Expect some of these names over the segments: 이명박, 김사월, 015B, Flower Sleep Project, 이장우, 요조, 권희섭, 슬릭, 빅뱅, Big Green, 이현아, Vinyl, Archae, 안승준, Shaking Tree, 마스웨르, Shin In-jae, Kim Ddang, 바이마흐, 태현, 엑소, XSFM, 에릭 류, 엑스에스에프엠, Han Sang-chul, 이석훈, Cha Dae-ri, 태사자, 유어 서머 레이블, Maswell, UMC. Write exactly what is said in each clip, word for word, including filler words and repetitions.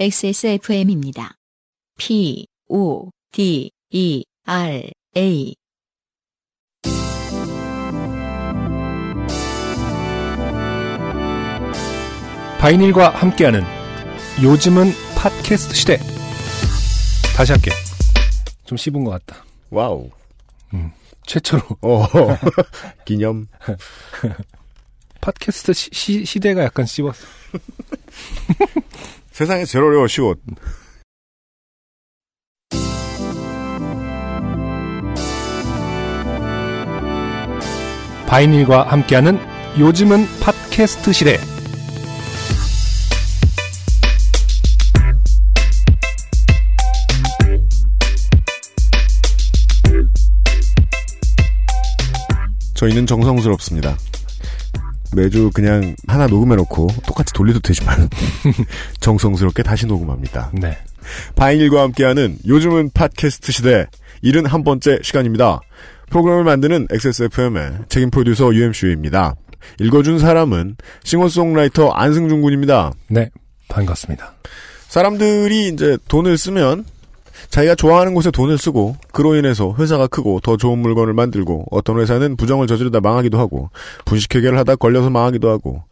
엑스에스에프엠입니다. P, O, D, E, R, A 바이닐과 함께하는 요즘은 팟캐스트 시대. 다시 할게. 좀 씹은 것 같다. 와우. 음, 최초로. 기념. 팟캐스트 시, 시, 시대가 약간 씹었어. 세상에 제일 어려워, 쉬워. 바이닐과 함께하는 요즘은 팟캐스트 시대. 저희는 정성스럽습니다. 매주 그냥 하나 녹음해놓고 똑같이 돌려도 되지만 정성스럽게 다시 녹음합니다. 네. 바이닐과 함께하는 요즘은 팟캐스트 시대 칠십일 번째 시간입니다. 프로그램을 만드는 엑스에스에프엠의 책임 프로듀서 유엠씨입니다. 읽어준 사람은 싱어송라이터 안승준 군입니다. 네, 반갑습니다. 사람들이 이제 돈을 쓰면 자기가 좋아하는 곳에 돈을 쓰고 그로 인해서 회사가 크고 더 좋은 물건을 만들고, 어떤 회사는 부정을 저지르다 망하기도 하고 분식회계를 하다 걸려서 망하기도 하고,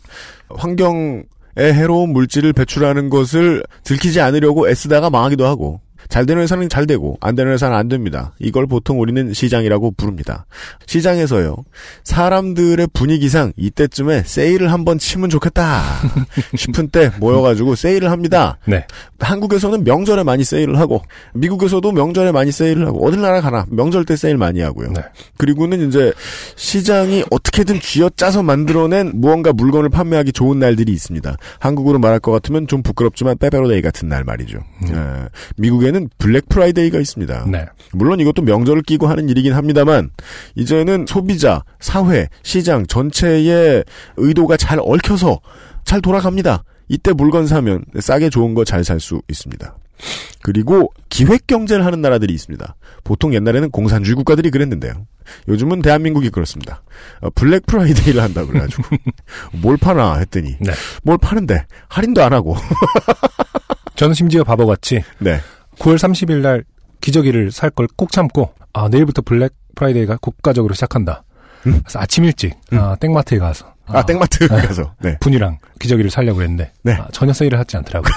환경에 해로운 물질을 배출하는 것을 들키지 않으려고 애쓰다가 망하기도 하고, 잘되는 회사는 잘되고 안되는 회사는 안됩니다. 이걸 보통 우리는 시장이라고 부릅니다. 시장에서요, 사람들의 분위기상 이때쯤에 세일을 한번 치면 좋겠다 싶은 때 모여가지고 세일을 합니다. 네. 한국에서는 명절에 많이 세일을 하고, 미국에서도 명절에 많이 세일을 하고, 어느 나라 가나 명절 때 세일 많이 하고요. 네. 그리고는 이제 시장이 어떻게든 쥐어짜서 만들어낸 무언가 물건을 판매하기 좋은 날들이 있습니다. 한국으로 말할 것 같으면 좀 부끄럽지만 빼빼로데이 같은 날 말이죠. 음. 네. 미국에는 블랙 프라이데이가 있습니다. 네. 물론 이것도 명절을 끼고 하는 일이긴 합니다만, 이제는 소비자, 사회, 시장 전체의 의도가 잘 얽혀서 잘 돌아갑니다. 이때 물건 사면 싸게 좋은 거 잘 살 수 있습니다. 그리고 기획경제를 하는 나라들이 있습니다. 보통 옛날에는 공산주의 국가들이 그랬는데요, 요즘은 대한민국이 그렇습니다. 블랙 프라이데이를 한다고 그래가지고 뭘 파나 했더니 네. 뭘 파는데 할인도 안 하고 저는 심지어 바보같이 네. 구월 삼십일 날 기저귀를 살 걸 꼭 참고, 아, 내일부터 블랙 프라이데이가 국가적으로 시작한다. 음? 그래서 아침 일찍 음. 아, 땡마트에 가서 아, 아 땡마트에 아, 가서 네. 분유랑 기저귀를 사려고 했는데 네. 아, 전혀 세일을 하지 않더라고요.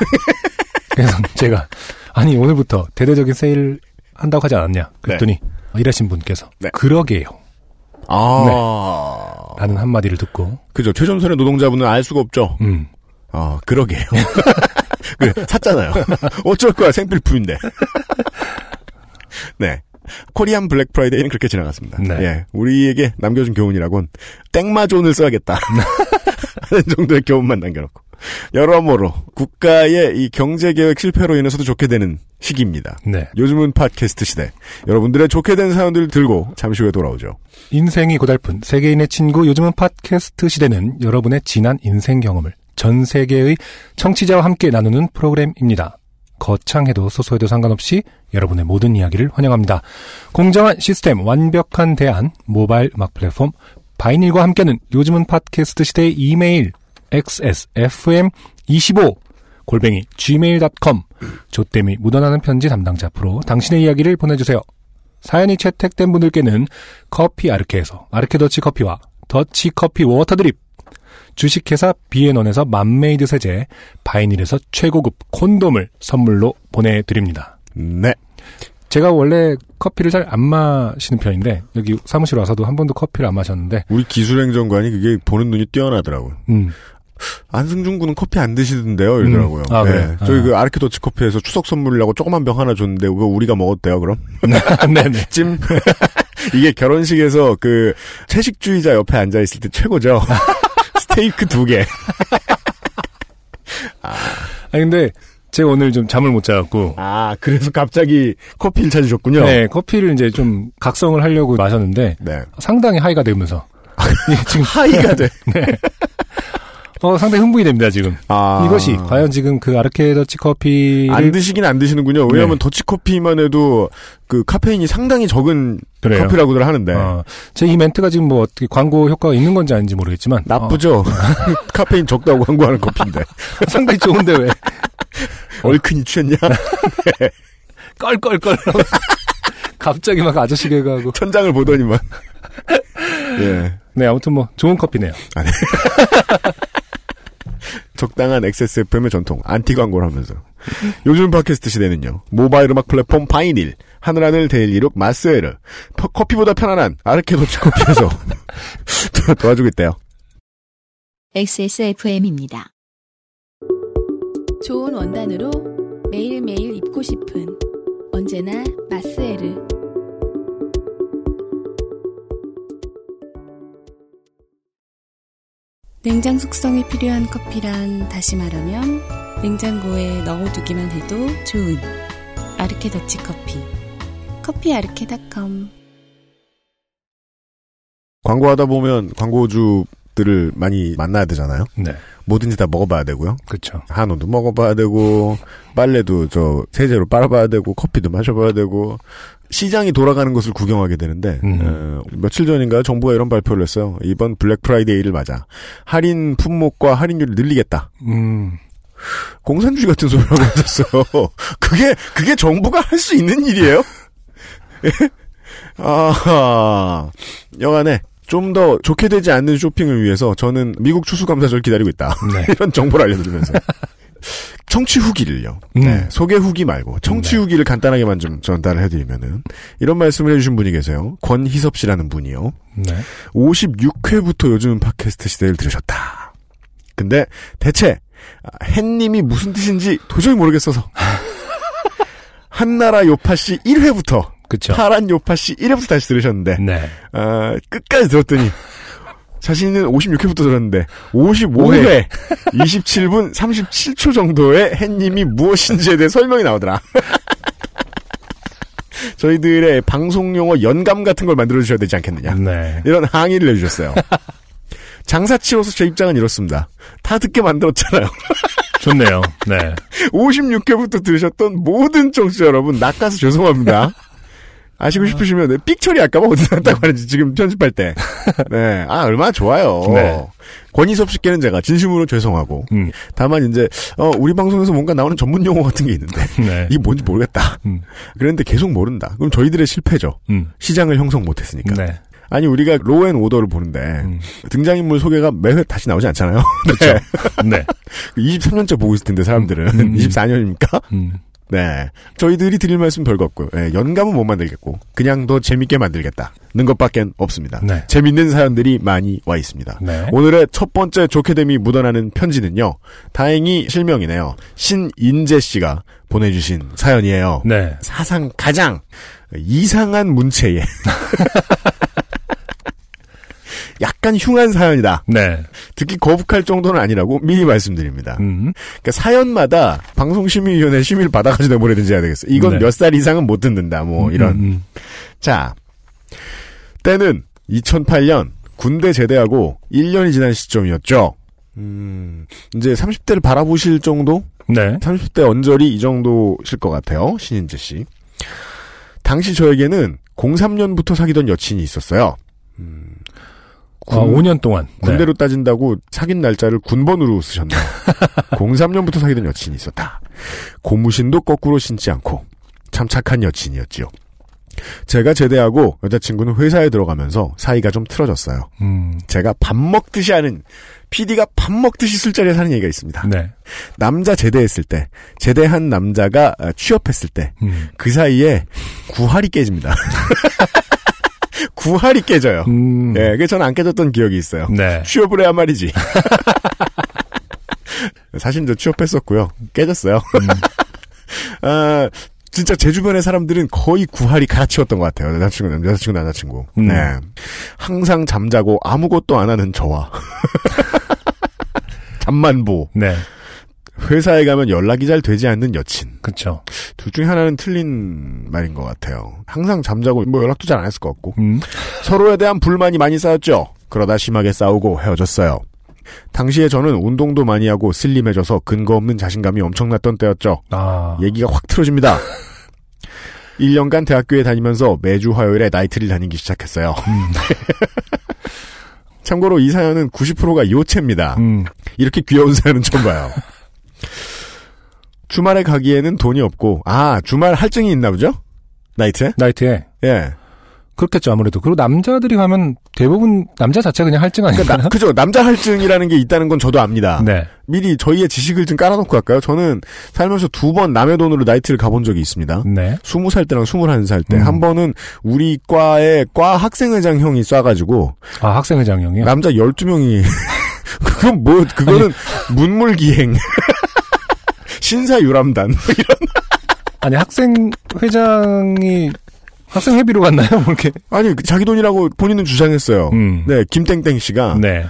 그래서 제가 아니 오늘부터 대대적인 세일 한다고 하지 않았냐 그랬더니 네. 일하신 분께서 네. 그러게요. 아~ 네. 라는 한마디를 듣고, 그죠, 최전선의 노동자분은 알 수가 없죠. 음. 아, 그러게요. 그래, 샀잖아요. 어쩔 거야, 생필품인데. 네. 코리안 블랙 프라이데이는 그렇게 지나갔습니다. 네. 예. 우리에게 남겨준 교훈이라곤, 땡마존을 써야겠다. 하는 정도의 교훈만 남겨놓고. 여러모로, 국가의 이 경제계획 실패로 인해서도 좋게 되는 시기입니다. 네. 요즘은 팟캐스트 시대. 여러분들의 좋게 된 사연들을 들고 잠시 후에 돌아오죠. 인생이 고달픈 세계인의 친구, 요즘은 팟캐스트 시대는 여러분의 지난 인생 경험을 전 세계의 청취자와 함께 나누는 프로그램입니다. 거창해도 소소해도 상관없이 여러분의 모든 이야기를 환영합니다. 공정한 시스템, 완벽한 대안, 모바일 음악 플랫폼 바이닐과 함께하는 요즘은 팟캐스트 시대의 이메일 엑스에스에프엠 이십오 골뱅이 지메일 닷컴 조땜이 묻어나는 편지 담당자 앞으로 당신의 이야기를 보내주세요. 사연이 채택된 분들께는 커피 아르케에서 아르케 더치 커피와 더치 커피 워터드립, 주식회사 비앤원에서 맘메이드 세제, 바이닐에서 최고급 콘돔을 선물로 보내드립니다. 네. 제가 원래 커피를 잘 안 마시는 편인데, 여기 사무실 와서도 한 번도 커피를 안 마셨는데, 우리 기술행정관이 그게 보는 눈이 뛰어나더라고요. 음. 안승준 군은 커피 안 드시던데요? 이러더라고요. 음. 아, 네. 그래. 저희 아. 그 아르케도치 커피에서 추석 선물이라고 조그만 병 하나 줬는데, 그거 우리가 먹었대요, 그럼? 네네. 찜? 이게 결혼식에서 그 채식주의자 옆에 앉아있을 때 최고죠. 테이크 두 개. 아, 아니 근데 제가 오늘 좀 잠을 못 자갖고. 아, 그래서 갑자기 커피를 찾으셨군요. 네, 커피를 이제 좀 각성을 하려고 마셨는데 네. 상당히 하이가 되면서. 지금 하이가 돼. 네. 어, 상당히 흥분이 됩니다, 지금. 아. 이것이, 과연 지금 그 아르케 더치커피. 안 드시긴 안 드시는군요. 왜냐면 네. 더치커피만 해도 그 카페인이 상당히 적은 그래요. 커피라고들 하는데. 어. 제 이 멘트가 지금 뭐 어떻게 광고 효과가 있는 건지 아닌지 모르겠지만. 나쁘죠. 어. 카페인 적다고 광고하는 커피인데. 상당히 좋은데 왜. 얼큰이 취했냐? 네. 껄껄껄. 갑자기 막 아저씨 개그하고. 천장을 보더니만. 예. 네, 아무튼 뭐, 좋은 커피네요. 아, 네. 적당한 엑스에스에프엠의 전통, 안티 광고를 하면서. 요즘 팟캐스트 시대는요, 모바일 음악 플랫폼 바이닐, 하늘하늘 데일리룩 마스웨르, 커피보다 편안한 아르케 더치 커피에서 도와주겠대요. 엑스에스에프엠입니다. 좋은 원단으로 매일매일 입고 싶은, 언제나 마스웨르. 냉장 숙성이 필요한 커피란 다시 말하면 냉장고에 넣어두기만 해도 좋은 아르케 더치 커피. 커피 아르케닷컴. 광고하다 보면 광고주들을 많이 만나야 되잖아요. 네. 뭐든지 다 먹어봐야 되고요. 그렇죠. 한우도 먹어봐야 되고 빨래도 저 세제로 빨아봐야 되고 커피도 마셔봐야 되고 시장이 돌아가는 것을 구경하게 되는데 음. 어, 며칠 전인가 정부가 이런 발표를 했어요. 이번 블랙 프라이데이를 맞아 할인 품목과 할인율을 늘리겠다. 음. 공산주의 같은 소리라고 하셨어요. 그게 그게 정부가 할 수 있는 일이에요? 아, 여간에 좀 더 좋게 되지 않는 쇼핑을 위해서 저는 미국 추수감사절 기다리고 있다. 네. 이런 정보를 알려드리면서. 청취 후기를요. 음. 네, 소개 후기 말고 청취 네. 후기를 간단하게만 좀 전달을 해드리면은 이런 말씀을 해주신 분이 계세요. 권희섭 씨라는 분이요. 네. 오십육 회부터 요즘 팟캐스트 시대를 들으셨다. 근데 대체 햇님이 무슨 뜻인지 도저히 모르겠어서 한나라 요파씨 일 회부터 그쵸. 파란 요파씨 일 회부터 다시 들으셨는데 네. 어, 끝까지 들었더니 자신은 오십육 회부터 들었는데 오십오 회 이십칠 분 삼십칠 초 정도에 햇님이 무엇인지에 대해 설명이 나오더라. 저희들의 방송용어 연감 같은 걸 만들어주셔야 되지 않겠느냐. 네. 이런 항의를 해주셨어요. 장사치로서 제 입장은 이렇습니다. 다 듣게 만들었잖아요. 좋네요. 네. 오십육 회부터 들으셨던 모든 청취자 여러분 낚아서 죄송합니다. 아시고 싶으시면 삑 처리 아까봐 어디 났다고 하는지 지금 편집할 때. 네, 아 얼마나 좋아요. 네. 권희섭 씨께는 제가 진심으로 죄송하고 음. 다만 이제 어, 우리 방송에서 뭔가 나오는 전문 용어 같은 게 있는데 네. 이게 뭔지 모르겠다. 음. 그랬는데 계속 모른다. 그럼 저희들의 실패죠. 음. 시장을 형성 못했으니까. 네. 아니 우리가 로앤 오더를 보는데 음. 등장인물 소개가 매회 다시 나오지 않잖아요. 그렇죠. 네. 이십삼 년째 보고 있을 텐데 사람들은 음. 이십사 년입니까? 음. 네, 저희들이 드릴 말씀 별거 없고요. 네, 연감은 못 만들겠고 그냥 더 재밌게 만들겠다는 것밖에 없습니다. 네. 재밌는 사연들이 많이 와 있습니다. 네. 오늘의 첫 번째 좋게 됨이 묻어나는 편지는요. 다행히 실명이네요. 신인재 씨가 보내주신 사연이에요. 네. 사상 가장 이상한 문체에 약간 흉한 사연이다. 네. 듣기 거북할 정도는 아니라고 미리 말씀드립니다. 음. 그러니까 사연마다 방송심의위원회 심의를 받아가지고 내보내든지 해야 되겠어요. 이건 네. 몇 살 이상은 못 듣는다. 뭐 음, 이런. 음. 자, 때는 이천팔 년 군대 제대하고 일 년이 지난 시점이었죠. 음, 이제 삼십 대를 바라보실 정도? 네. 삼십 대 언저리 이 정도실 것 같아요. 신인재 씨. 당시 저에게는 공삼 년부터 사귀던 여친이 있었어요. 음. 군, 아, 오 년 동안. 군대로 네. 따진다고 사귄 날짜를 군번으로 쓰셨네요. 공삼 년부터 사귀던 여친이 있었다. 고무신도 거꾸로 신지 않고 참 착한 여친이었지요. 제가 제대하고 여자친구는 회사에 들어가면서 사이가 좀 틀어졌어요. 음. 제가 밥 먹듯이 하는 피디가 밥 먹듯이 술자리에 사는 얘기가 있습니다. 네. 남자 제대했을 때 제대한 남자가 취업했을 때 그 음. 사이에 구할이 깨집니다. 구할이 깨져요. 음. 예, 그게 저는 안 깨졌던 기억이 있어요. 네. 취업을 해야 말이지. 사실 저 취업했었고요. 깨졌어요. 음. 아, 진짜 제 주변의 사람들은 거의 구할이 갈아치웠던 것 같아요. 남자친구, 남자친구, 남자친구. 음. 네. 항상 잠자고 아무것도 안 하는 저와. 잠만 보. 네. 회사에 가면 연락이 잘 되지 않는 여친. 그렇죠. 둘 중에 하나는 틀린 말인 것 같아요. 항상 잠자고 뭐 연락도 잘 안 했을 것 같고. 음. 서로에 대한 불만이 많이 쌓였죠. 그러다 심하게 싸우고 헤어졌어요. 당시에 저는 운동도 많이 하고 슬림해져서 근거 없는 자신감이 엄청났던 때였죠. 아... 얘기가 확 틀어집니다. 일 년간 대학교에 다니면서 매주 화요일에 나이트를 다니기 시작했어요. 음. 참고로 이 사연은 구십 퍼센트가 요체입니다. 음. 이렇게 귀여운 사연은 처음 봐요. 주말에 가기에는 돈이 없고, 아, 주말 할증이 있나 보죠? 나이트에? 나이트에. 예. 그렇겠죠, 아무래도. 그리고 남자들이 가면 대부분 남자 자체가 그냥 할증 아닌가요? 그러니까 나, 그죠. 남자 할증이라는 게 있다는 건 저도 압니다. 네. 미리 저희의 지식을 좀 깔아놓고 갈까요? 저는 살면서 두 번 남의 돈으로 나이트를 가본 적이 있습니다. 네. 스무 살 때랑 스물한 살 때. 음. 한 번은 우리 과에 과 학생회장 형이 쏴가지고. 아, 학생회장 형이요? 남자 열두 명이. 그건 뭐, 그거는 아니. 문물기행. 신사유람단. 이런. 아니, 학생회장이. 학생 회비로 갔나요? 이렇게. 아니, 자기 돈이라고 본인은 주장했어요. 음. 네, 김땡땡 씨가. 네.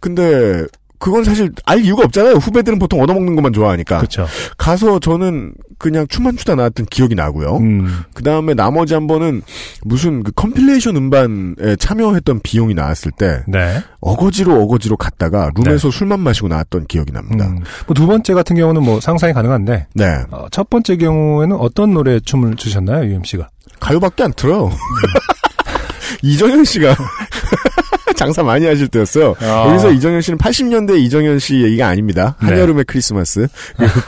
근데 그건 사실 알 이유가 없잖아요. 후배들은 보통 얻어먹는 것만 좋아하니까. 그렇죠. 가서 저는 그냥 춤만 추다 나왔던 기억이 나고요. 음. 그 다음에 나머지 한 번은 무슨 그 컴필레이션 음반에 참여했던 비용이 나왔을 때, 네. 어거지로 어거지로 갔다가 룸에서 네. 술만 마시고 나왔던 기억이 납니다. 음. 뭐 두 번째 같은 경우는 뭐 상상이 가능한데, 네. 어, 첫 번째 경우에는 어떤 노래 춤을 추셨나요, 유엠씨가? 가요밖에 안 틀어요. 이정현 씨가 장사 많이 하실 때였어요. 아. 여기서 이정현 씨는 팔십 년대 이정현 씨 얘기가 아닙니다. 네. 한여름의 크리스마스.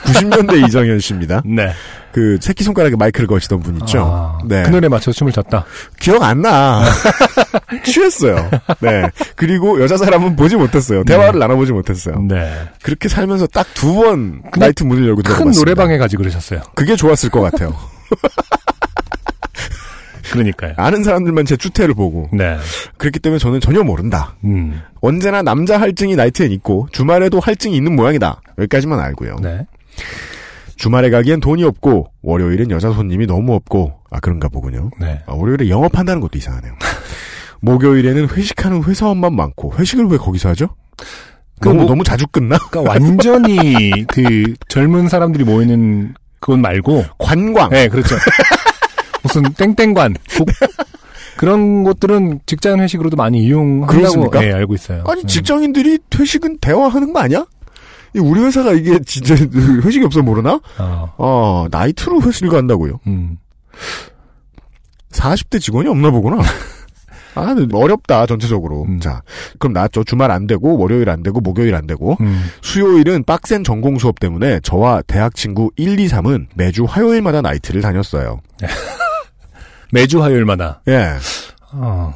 구십 년대 이정현 씨입니다. 네. 그 새끼손가락에 마이크를 거시던 분 있죠. 아. 네. 그 노래에 맞춰서 춤을 췄다. 기억 안 나. 취했어요. 네. 그리고 여자 사람은 보지 못했어요. 대화를 네. 나눠보지 못했어요. 네. 그렇게 살면서 딱 두 번 나이트 문을 열고 들어갔습니다. 큰 노래방에 가지 그러셨어요. 그게 좋았을 것 같아요. 그러니까요. 아는 사람들만 제 추태를 보고. 네. 그렇기 때문에 저는 전혀 모른다. 음. 언제나 남자 할증이 나이트엔 있고 주말에도 할증이 있는 모양이다. 여기까지만 알고요. 네. 주말에 가기엔 돈이 없고 월요일엔 여자 손님이 너무 없고 아 그런가 보군요. 네. 아, 월요일에 영업한다는 것도 이상하네요. 목요일에는 회식하는 회사원만 많고 회식을 왜 거기서 하죠? 그 너무, 뭐, 너무 자주 끝나? 그러니까 완전히 그 젊은 사람들이 모이는 그건 말고 관광. 네, 그렇죠. 무슨 땡땡관 고, 그런 것들은 직장 회식으로도 많이 이용한다고 네, 알고 있어요. 아니 직장인들이 회식은 대화하는 거 아니야? 우리 회사가 이게 진짜 회식이 없어 모르나? 어, 어 나이트로 회식을 간다고요. 음. 사십 대 직원이 없나 보구나. 아, 어렵다 전체적으로. 음. 자, 그럼 나왔죠. 주말 안 되고 월요일 안 되고 목요일 안 되고 음. 수요일은 빡센 전공 수업 때문에 저와 대학 친구 일, 이, 삼은 매주 화요일마다 나이트를 다녔어요. 매주 화요일마다. 예. 어.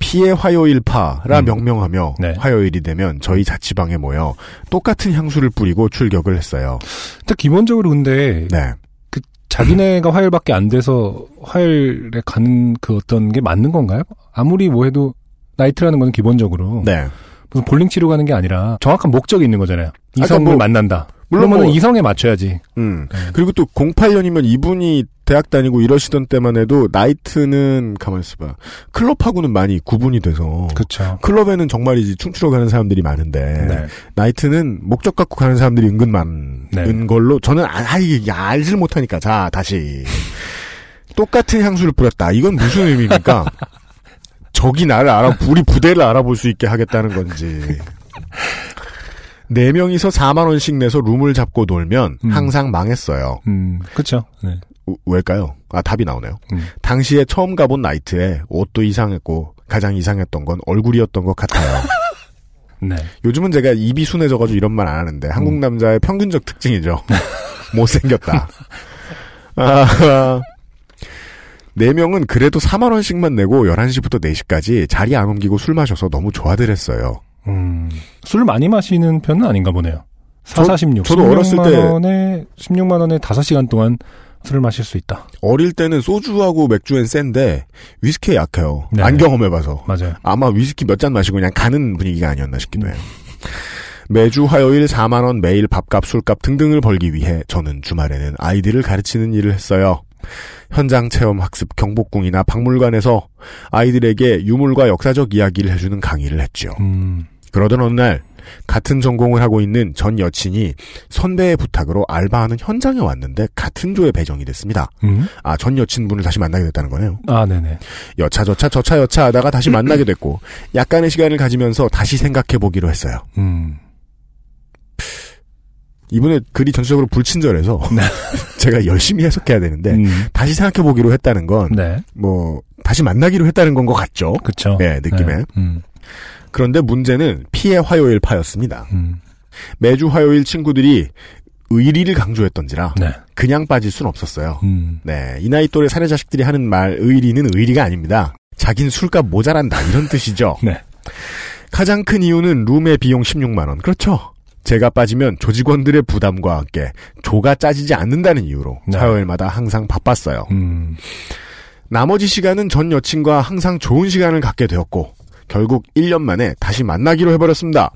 피의 화요일파라 음. 명명하며 네. 화요일이 되면 저희 자취방에 모여 똑같은 향수를 뿌리고 출격을 했어요. 일단 기본적으로 근데 네. 그 자기네가 음. 화요일밖에 안 돼서 화요일에 가는 그 어떤 게 맞는 건가요? 아무리 뭐 해도 나이트라는 건 기본적으로 네. 무슨 볼링 치러 가는 게 아니라 정확한 목적이 있는 거잖아요. 이성을 뭐, 만난다. 물론 뭐, 이성에 맞춰야지. 음. 네. 그리고 또 공팔 년이면 이분이 대학 다니고 이러시던 때만 해도 나이트는 가만 있어봐. 클럽하고는 많이 구분이 돼서. 그렇죠. 클럽에는 정말이지 춤추러 가는 사람들이 많은데 네. 나이트는 목적 갖고 가는 사람들이 은근 많은 네. 걸로 저는 아 이게 알질 못하니까 자 다시 똑같은 향수를 뿌렸다. 이건 무슨 의미입니까? 적이 나를 알아, 우리 부대를 알아볼 수 있게 하겠다는 건지. 네 명이서 사만 원씩 내서 룸을 잡고 놀면 음. 항상 망했어요. 음, 그렇죠. 네. 왜일까요? 아, 답이 나오네요. 음. 당시에 처음 가본 나이트에 옷도 이상했고 가장 이상했던 건 얼굴이었던 것 같아요. 네. 요즘은 제가 입이 순해져가지고 이런 말 안 하는데 한국 남자의 평균적 특징이죠. 못생겼다. 아... 네 명은 그래도 사만 원씩만 내고 열한 시부터 네 시까지 자리 안 옮기고 술 마셔서 너무 좋아들 했어요. 음, 술 많이 마시는 편은 아닌가 보네요. 사, 사, 십육. 저도 어렸을 때. 십육만 원에 다섯 시간 동안 술을 마실 수 있다. 어릴 때는 소주하고 맥주엔 센데 위스키에 약해요. 네네. 안 경험해봐서. 맞아요. 아마 위스키 몇 잔 마시고 그냥 가는 분위기가 아니었나 싶기도 해요. 매주 화요일 사만 원 매일 밥값, 술값 등등을 벌기 위해 저는 주말에는 아이들을 가르치는 일을 했어요. 현장 체험 학습 경복궁이나 박물관에서 아이들에게 유물과 역사적 이야기를 해주는 강의를 했죠. 음. 그러던 어느 날 같은 전공을 하고 있는 전 여친이 선배의 부탁으로 알바하는 현장에 왔는데 같은 조에 배정이 됐습니다. 음? 아, 전 여친분을 다시 만나게 됐다는 거네요. 아, 네네. 여차저차 저차여차 하다가 다시 만나게 됐고 약간의 시간을 가지면서 다시 생각해보기로 했어요. 음. 이분의 글이 전체적으로 불친절해서 제가 열심히 해석해야 되는데 음. 다시 생각해보기로 했다는 건 네. 뭐 다시 만나기로 했다는 건 것 같죠. 그렇죠. 네, 느낌에. 네. 음. 그런데 문제는 피해 화요일 파였습니다. 음. 매주 화요일 친구들이 의리를 강조했던지라 네. 그냥 빠질 순 없었어요. 음. 네, 이 나이 또래 사내 자식들이 하는 말 의리는 의리가 아닙니다. 자긴 술값 모자란다 이런 뜻이죠. 네. 가장 큰 이유는 룸의 비용 십육만 원. 그렇죠. 제가 빠지면 조직원들의 부담과 함께 조가 짜지지 않는다는 이유로 네. 화요일마다 항상 바빴어요. 음. 나머지 시간은 전 여친과 항상 좋은 시간을 갖게 되었고 결국 일 년 만에 다시 만나기로 해버렸습니다.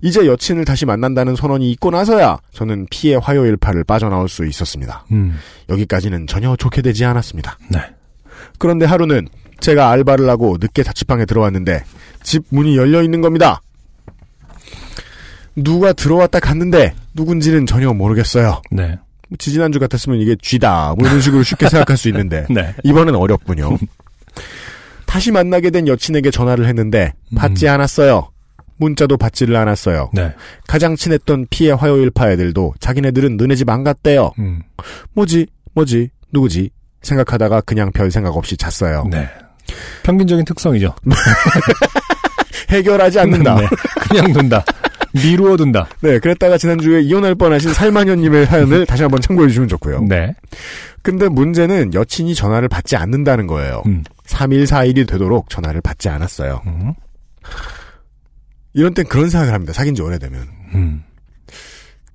이제 여친을 다시 만난다는 선언이 있고 나서야 저는 피해 화요일파를 빠져나올 수 있었습니다. 음. 여기까지는 전혀 좋게 되지 않았습니다. 네. 그런데 하루는 제가 알바를 하고 늦게 자취방에 들어왔는데 집 문이 열려있는 겁니다. 누가 들어왔다 갔는데 누군지는 전혀 모르겠어요. 네. 지지난주 같았으면 이게 쥐다 뭐 이런 식으로 쉽게 생각할 수 있는데 네. 이번엔 어렵군요. 다시 만나게 된 여친에게 전화를 했는데 받지 음. 않았어요. 문자도 받지를 않았어요. 네. 가장 친했던 피해 화요일파 애들도 자기네들은 너네 집 안 갔대요. 음. 뭐지 뭐지 누구지 생각하다가 그냥 별 생각 없이 잤어요. 네. 평균적인 특성이죠. 해결하지 않는다. 네. 그냥 둔다. 미루어둔다. 네, 그랬다가 지난주에 이혼할 뻔하신 살만현님의 사연을 다시 한번 참고해주시면 좋고요. 네. 근데 문제는 여친이 전화를 받지 않는다는 거예요. 음. 삼 일, 사 일이 되도록 전화를 받지 않았어요. 음. 이런 땐 그런 생각을 합니다. 사귄 지 오래되면. 음.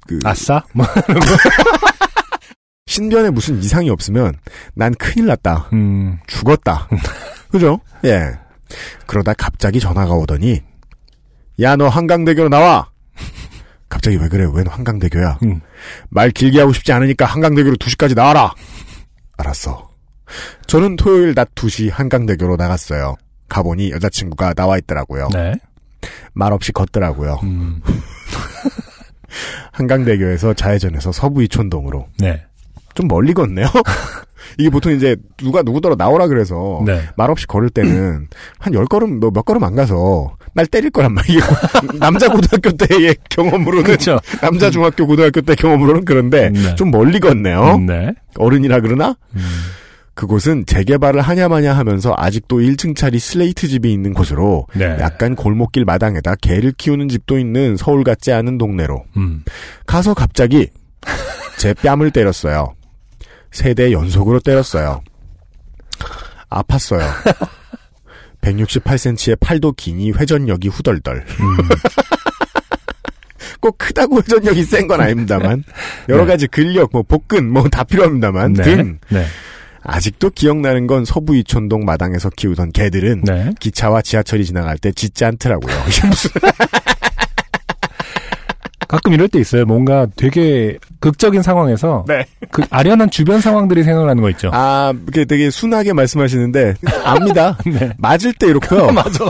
그... 아싸? 뭐 이런 거. 신변에 무슨 이상이 없으면 난 큰일 났다. 음. 죽었다. 그죠? 예. 그러다 갑자기 전화가 오더니 야, 너 한강대교로 나와! 갑자기 왜 그래? 웬 한강대교야? 응. 말 길게 하고 싶지 않으니까 한강대교로 두 시까지 나와라! 알았어. 저는 토요일 낮 두 시 한강대교로 나갔어요. 가보니 여자친구가 나와 있더라고요. 네. 말없이 걷더라고요. 음. 한강대교에서 좌회전해서 서부이촌동으로. 네. 좀 멀리 걷네요? 이게 보통 이제 누가 누구더러 나오라 그래서 네. 말없이 걸을 때는 한 열 걸음, 뭐 몇 걸음 안 가서 날 때릴 거란 말이에요. 남자 고등학교 때의 경험으로는 그렇죠. 남자 중학교 고등학교 때 경험으로는 그런데 네. 좀 멀리 걷네요. 네. 어른이라 그러나? 음. 그곳은 재개발을 하냐마냐 하면서 아직도 일 층 짜리 슬레이트 집이 있는 곳으로 네. 약간 골목길 마당에다 개를 키우는 집도 있는 서울 같지 않은 동네로 음. 가서 갑자기 제 뺨을 때렸어요. 세 대 연속으로 때렸어요. 아팠어요. 백육십팔 센티미터의 팔도 기니 회전력이 후덜덜. 음. 꼭 크다고 회전력이 센 건 아닙니다만 여러 가지 근력, 뭐 복근, 뭐 다 필요합니다만 네. 등. 네. 아직도 기억나는 건 서부 이촌동 마당에서 키우던 개들은 네. 기차와 지하철이 지나갈 때 짖지 않더라고요. 가끔 이럴 때 있어요. 뭔가 되게 극적인 상황에서 네. 그 아련한 주변 상황들이 생각나는 거 있죠. 아, 그게 되게 순하게 말씀하시는데 압니다. 네. 맞을 때 이렇고요. 맞아.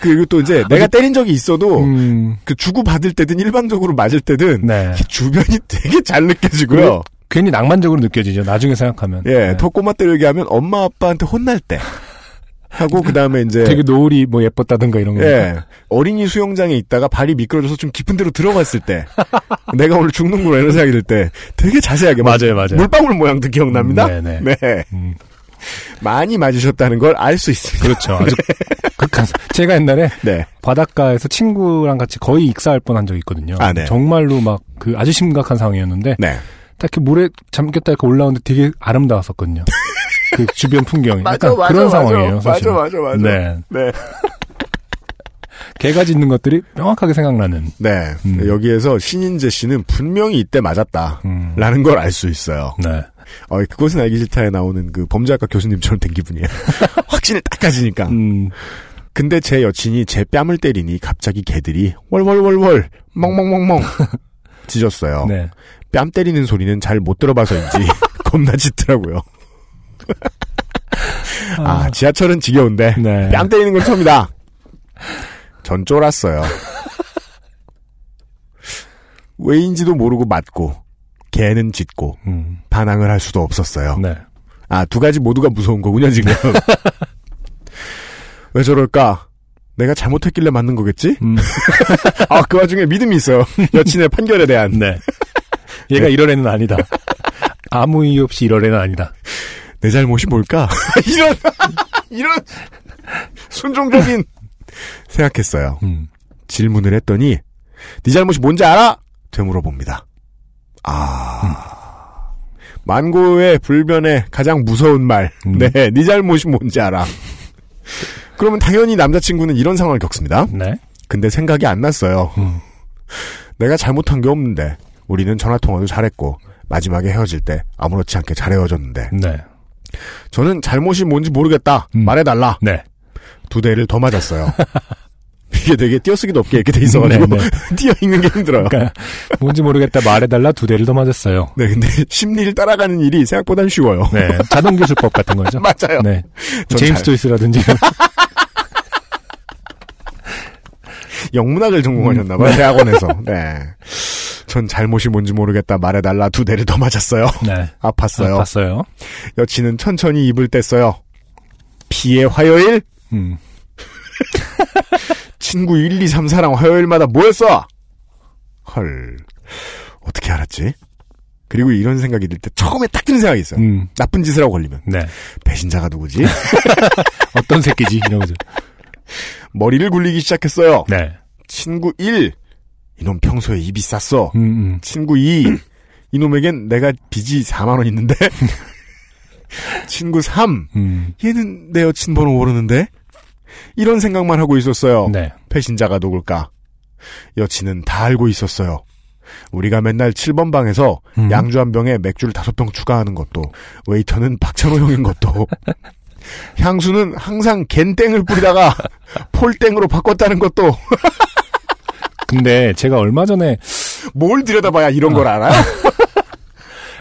그리고 또 이제 내가 때린 적이 있어도 음... 그 주고 받을 때든 일방적으로 맞을 때든 네. 주변이 되게 잘 느껴지고요. 괜히 낭만적으로 느껴지죠. 나중에 생각하면. 예, 네. 더 꼬마 때리게 하면 엄마 아빠한테 혼날 때. 하고 그 다음에 이제 되게 노을이 뭐 예뻤다든가 이런 거. 예. 어린이 수영장에 있다가 발이 미끄러져서 좀 깊은 데로 들어갔을 때, 내가 오늘 죽는구나 이런 생각이 들 때, 되게 자세하게 맞아요, 맞아요. 물방울 모양도 기억납니다. 음, 네네. 네. 음. 많이 맞으셨다는 걸 알 수 있습니다. 그렇죠. 아주 극한. 제가 옛날에 네. 바닷가에서 친구랑 같이 거의 익사할 뻔한 적이 있거든요. 아, 네. 정말로 막 그 아주 심각한 상황이었는데, 네. 딱 이렇게 물에 잠겼다 이렇게 올라오는데 되게 아름다웠었거든요. 그 주변 풍경이 맞아, 약간 맞아, 그런 맞아, 상황이에요. 사실. 맞아, 맞아, 맞아. 네, 네. 개가 짖는 것들이 명확하게 생각나는. 네, 음. 여기에서 신인재 씨는 분명히 이때 맞았다라는 음. 걸 알 수 있어요. 네. 어, 그것은 알기 싫다에 나오는 그 범죄학과 교수님처럼 된 기분이에요. 확신을 딱 가지니까. 음. 근데 제 여친이 제 뺨을 때리니 갑자기 개들이 월월월월 멍멍멍멍 짖었어요. 네. 뺨 때리는 소리는 잘 못 들어봐서인지 겁나 짖더라고요. 아, 지하철은 지겨운데 네. 뺨 때리는 건 처음이다. 전 쫄았어요. 왜인지도 모르고 맞고 개는 짖고 음. 반항을 할 수도 없었어요. 네. 아, 두 가지 모두가 무서운 거군요 지금. 왜 저럴까? 내가 잘못했길래 맞는 거겠지? 음. 아, 그 와중에 믿음이 있어요. 여친의 판결에 대한. 네. 얘가 네. 이런 애는 아니다. 아무 이유 없이 이런 애는 아니다. 내 잘못이 뭘까? 이런 이런 순종적인 생각했어요. 음. 질문을 했더니 네 잘못이 뭔지 알아? 되물어봅니다. 아 음. 만고의 불변의 가장 무서운 말. 음. 네, 네 잘못이 뭔지 알아. 그러면 당연히 남자친구는 이런 상황을 겪습니다. 네. 근데 생각이 안 났어요. 음. 내가 잘못한 게 없는데 우리는 전화통화도 잘했고 마지막에 헤어질 때 아무렇지 않게 잘 헤어졌는데 네. 저는 잘못이 뭔지 모르겠다. 음. 말해달라. 네. 두 대를 더 맞았어요. 이게 되게 띄어쓰기도 없게 이렇게 돼 있어가지고 네, 네. 띄어읽는 게 힘들어요. 그러니까 뭔지 모르겠다. 말해달라. 두 대를 더 맞았어요. 네, 근데 심리를 따라가는 일이 생각보단 쉬워요. 네, 자동기술법 같은 거죠. 맞아요. 네, 제임스 잘... 조이스라든지 영문학을 전공하셨나 봐요. 음, 네. 대학원에서. 네. 전 잘못이 뭔지 모르겠다. 말해달라. 두 대를 더 맞았어요. 네. 아팠어요. 아팠어요. 여친은 천천히 입을 뗐어요. 피해 화요일? 음. 친구 일, 이, 삼, 사랑 화요일마다 뭐였어? 헐. 어떻게 알았지? 그리고 이런 생각이 들 때 처음에 딱 드는 생각이 있어요. 음. 나쁜 짓을 하고 걸리면. 네. 배신자가 누구지? 어떤 새끼지? 이러면서. 머리를 굴리기 시작했어요. 네. 친구 일. 이놈 평소에 입이 쌌어. 음, 음. 친구 이. 이놈에겐 내가 빚이 사만 원 있는데. 친구 삼. 음. 얘는 내 여친 번호 모르는데. 이런 생각만 하고 있었어요. 네. 배신자가 누굴까? 여친은 다 알고 있었어요. 우리가 맨날 칠 번 방에서 음. 양주 한 병에 맥주를 다섯 병 추가하는 것도 웨이터는 박찬호 형인 것도 향수는 항상 갠땡을 뿌리다가 폴땡으로 바꿨다는 것도 근데 제가 얼마 전에 뭘 들여다봐야 이런 아. 걸 알아요?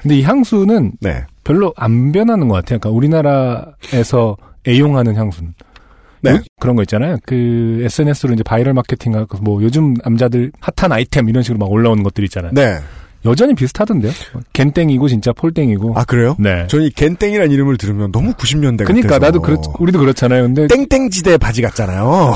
근데 이 향수는 네. 별로 안 변하는 것 같아요. 그러니까 우리나라에서 애용하는 향수는 네. 그런 거 있잖아요. 그 에스엔에스로 이제 바이럴 마케팅하고 뭐 요즘 남자들 핫한 아이템 이런 식으로 막 올라오는 것들 있잖아요. 네. 여전히 비슷하던데요. 갠땡이고 진짜 폴땡이고. 아 그래요? 네. 저는 이 갠땡이라는 이름을 들으면 너무 구십 년대 같아서. 그러니까 나도 그렇 우리도 그렇잖아요. 근데 땡땡지대 바지 같잖아요.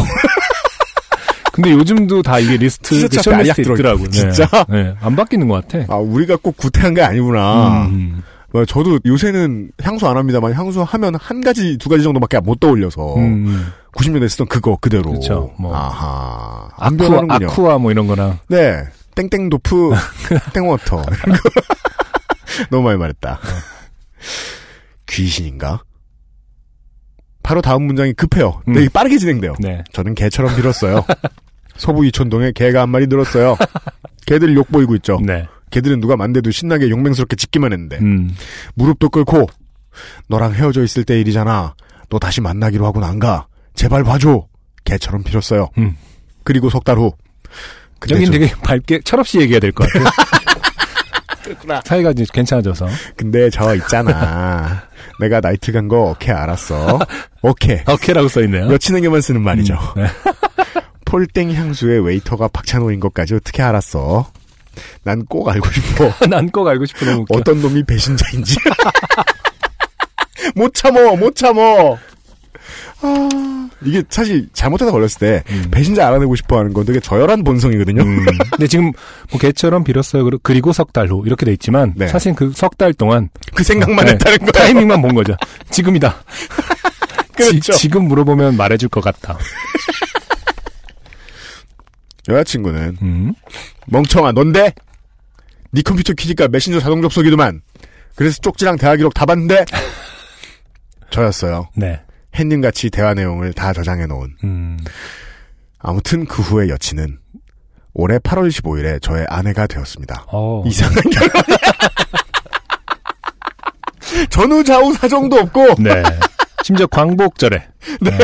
근데 요즘도 다 이게 리스트, 미션 리스트 있더라고요. 진짜? 네. 네. 안 바뀌는 것 같아. 아, 우리가 꼭 구태한 게 아니구나. 음. 저도 요새는 향수 안 합니다만 향수 하면 한 가지, 두 가지 정도밖에 못 떠올려서. 음. 구십 년대 쓰던 그거 그대로. 그렇죠. 뭐. 아하. 안 아쿠아, 변하는군요. 아쿠아 뭐 이런 거나. 네. 땡땡도프, 땡워터. 너무 많이 말했다. 귀신인가? 바로 다음 문장이 급해요. 되게 음. 빠르게 진행돼요. 네. 저는 개처럼 빌었어요. 서부 이촌동에 개가 한 마리 늘었어요. 개들 욕 보이고 있죠. 네. 개들은 누가 만대도 신나게 용맹스럽게 짖기만 했는데 음. 무릎도 꿇고 너랑 헤어져 있을 때 일이잖아. 너 다시 만나기로 하고 안 가. 제발 봐줘. 개처럼 빌었어요. 음. 그리고 석 달 후. 여긴 저... 되게 밝게 철없이 얘기해야 될 것 같아요. 그렇구나. 사이가 이제 괜찮아져서. 근데 저 있잖아. 내가 나이트 간 거 오케이 알았어. 오케이. 오케이라고 써있네요. 여친에게만 쓰는 말이죠. 음, 네. 폴땡 향수의 웨이터가 박찬호인 것까지 어떻게 알았어? 난 꼭 알고 싶어. 난 꼭 알고 싶어. 너무 웃겨. 어떤 놈이 배신자인지. 못 참어. 못 참어. 아, 이게 사실 잘못해서 걸렸을 때 음. 배신자 알아내고 싶어하는 건 되게 저열한 본성이거든요. 음. 근데 지금 뭐 개처럼 빌었어요. 그리고 석 달 후 이렇게 돼 있지만 네. 사실 그 석 달 동안 그 생각만 네, 했다는 거예요. 타이밍만 본 거죠. 지금이다. 그렇죠. 지, 지금 물어보면 말해줄 것 같다. 여자친구는 음? 멍청아 넌데? 네 컴퓨터 키니까 메신저 자동 접속이더만. 그래서 쪽지랑 대화 기록 다 봤는데 저였어요. 네. 햇님같이 대화 내용을 다 저장해놓은. 음. 아무튼 그 후에 여친은 올해 팔월 십오일에 저의 아내가 되었습니다. 오. 이상한 결혼이야. 전후 좌우 사정도 없고. 네. 심지어 광복절에. 네. 네.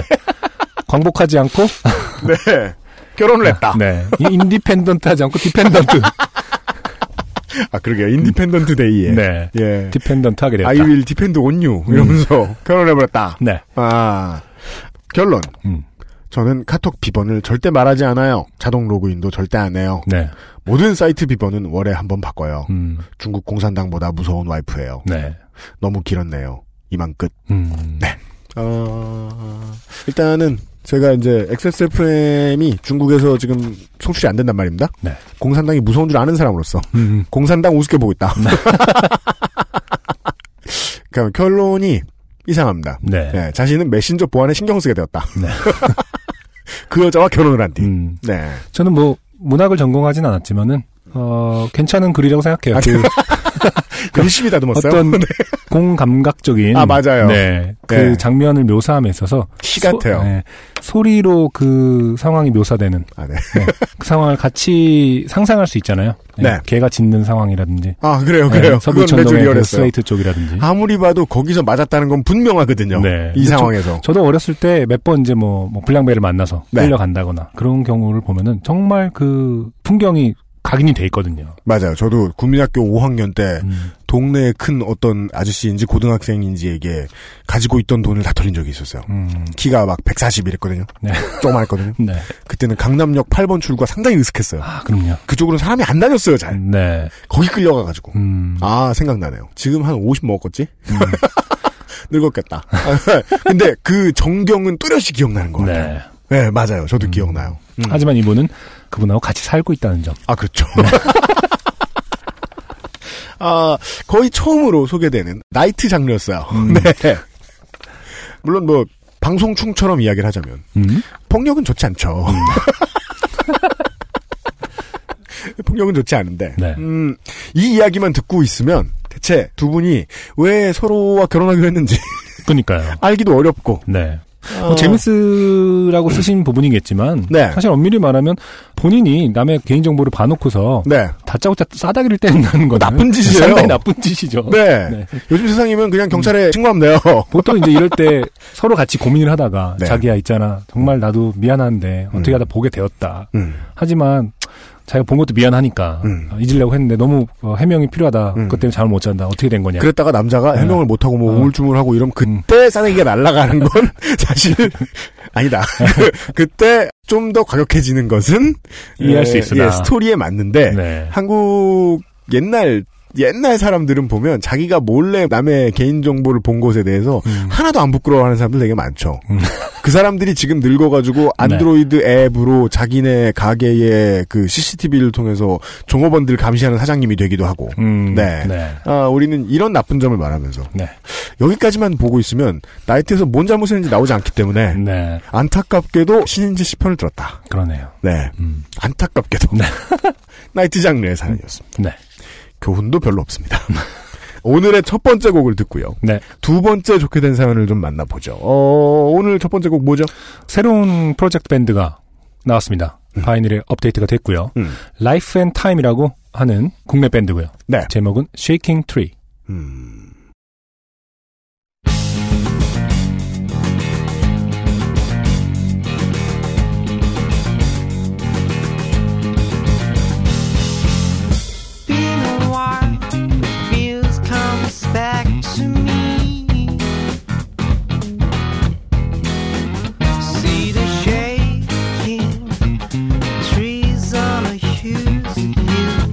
광복하지 않고. 네. 결혼을 했다. 네. 인디펜던트 하지 않고 디펜던트. 아, 그러게요. 인디펜던트 데이에. 네. 예. 디펜던트 하게 됐다. I will depend on you. 이러면서 음. 결혼해버렸다. 네. 아. 결론. 음. 저는 카톡 비번을 절대 말하지 않아요. 자동 로그인도 절대 안 해요. 네. 모든 사이트 비번은 월에 한 번 바꿔요. 음. 중국 공산당보다 무서운 와이프예요. 네. 너무 길었네요. 이만 끝. 음. 네. 어... 일단은 제가 이제 엑스에스에프엠이 중국에서 지금 송출이 안 된단 말입니다. 네. 공산당이 무서운 줄 아는 사람으로서 음. 공산당 우습게 보고 있다. 네. 그러니까 결론이 이상합니다. 네. 네, 자신은 메신저 보안에 신경 쓰게 되었다. 네. 그 여자와 결혼을 한 뒤. 음. 네. 저는 뭐 문학을 전공하진 않았지만은 어, 괜찮은 글이라고 생각해요. 아, 그, 열심히 다듬었어요. 어떤 네. 공감각적인. 아, 맞아요. 네. 그 네. 장면을 묘사함에 있어서. 시 같아요. 소, 네. 소리로 그 상황이 묘사되는. 아, 네. 네. 그 상황을 같이 상상할 수 있잖아요. 네. 네. 개가 짖는 상황이라든지. 아, 그래요, 그래요. 네. 서부천동의 스웨이트 쪽이라든지. 아무리 봐도 거기서 맞았다는 건 분명하거든요. 네. 이 상황에서. 저, 저도 어렸을 때 몇 번 이제 뭐, 뭐, 불량배를 만나서. 네. 끌려간다거나. 그런 경우를 보면은 정말 그 풍경이 각인이 돼 있거든요. 맞아요. 저도 국민학교 오 학년 때 음. 동네에 큰 어떤 아저씨인지 고등학생인지에게 가지고 있던 돈을 다 돌린 적이 있었어요. 음. 키가 막 백사십 이랬거든요. 네. 조그맣거든요. 네. 그때는 강남역 팔 번 출구가 상당히 으슥했어요. 아, 그럼요. 그쪽으로는 사람이 안 다녔어요, 잘. 네. 거기 끌려가가지고. 음. 아, 생각나네요. 지금 한 오십 먹었겠지? 음. 늙었겠다. 근데 그 전경은 뚜렷이 기억나는 것 같아요. 네. 네, 맞아요. 저도 음. 기억나요. 음. 하지만 이분은 그분하고 같이 살고 있다는 점. 아, 그렇죠. 네. 아, 거의 처음으로 소개되는 나이트 장르였어요. 음. 네. 물론 뭐 방송충처럼 이야기를 하자면 음? 폭력은 좋지 않죠. 음. 폭력은 좋지 않은데 네. 음, 이 이야기만 듣고 있으면 대체 두 분이 왜 서로와 결혼하기로 했는지 그러니까요. 알기도 어렵고. 네. 어... 뭐 재밌으라고 쓰신 부분이겠지만 네. 사실 엄밀히 말하면 본인이 남의 개인정보를 봐놓고서 네. 다짜고짜 싸다기를 때린다는 건 나쁜 짓이에요. 상당히 나쁜 짓이죠. 네. 네. 요즘 세상이면 그냥 경찰에 음. 신고하면 돼요. 보통 이제 이럴 때 서로 같이 고민을 하다가 네. 자기야 있잖아 정말 나도 미안한데 음. 어떻게 하다 보게 되었다. 음. 하지만 자기가 본 것도 미안하니까 음. 잊으려고 했는데 너무 해명이 필요하다. 음. 그것 때문에 잠을 못 잔다. 어떻게 된 거냐. 그랬다가 남자가 해명을 네. 못하고 뭐 어. 우물쭈물하고 이러면 그때 음. 싸내기가 날아가는 건 사실 아니다. 그때 좀 더 과격해지는 것은 이해할 예, 수 있으나 예, 스토리에 맞는데 네. 한국 옛날 옛날 사람들은 보면 자기가 몰래 남의 개인정보를 본 것에 대해서 음. 하나도 안 부끄러워하는 사람들 되게 많죠. 음. 그 사람들이 지금 늙어가지고 안드로이드 네. 앱으로 자기네 가게의 그 씨씨티비를 통해서 종업원들 감시하는 사장님이 되기도 하고. 음. 네. 네. 아, 우리는 이런 나쁜 점을 말하면서. 네. 여기까지만 보고 있으면 나이트에서 뭔 잘못했는지 나오지 않기 때문에. 네. 안타깝게도 신인재 씨 편을 들었다. 그러네요. 네. 음. 안타깝게도. 네. 나이트 장르의 사연이었습니다. 네. 교훈도 별로 없습니다. 오늘의 첫 번째 곡을 듣고요. 네. 두 번째 좋게 된 사연을 좀 만나보죠. 어, 오늘 첫 번째 곡 뭐죠? 새로운 프로젝트 밴드가 나왔습니다. 음. 바이닐에 업데이트가 됐고요. 음. Life and Time이라고 하는 국내 밴드고요. 네. 제목은 Shaking Tree. 음. Back to me. See the shaking trees on a huge hill.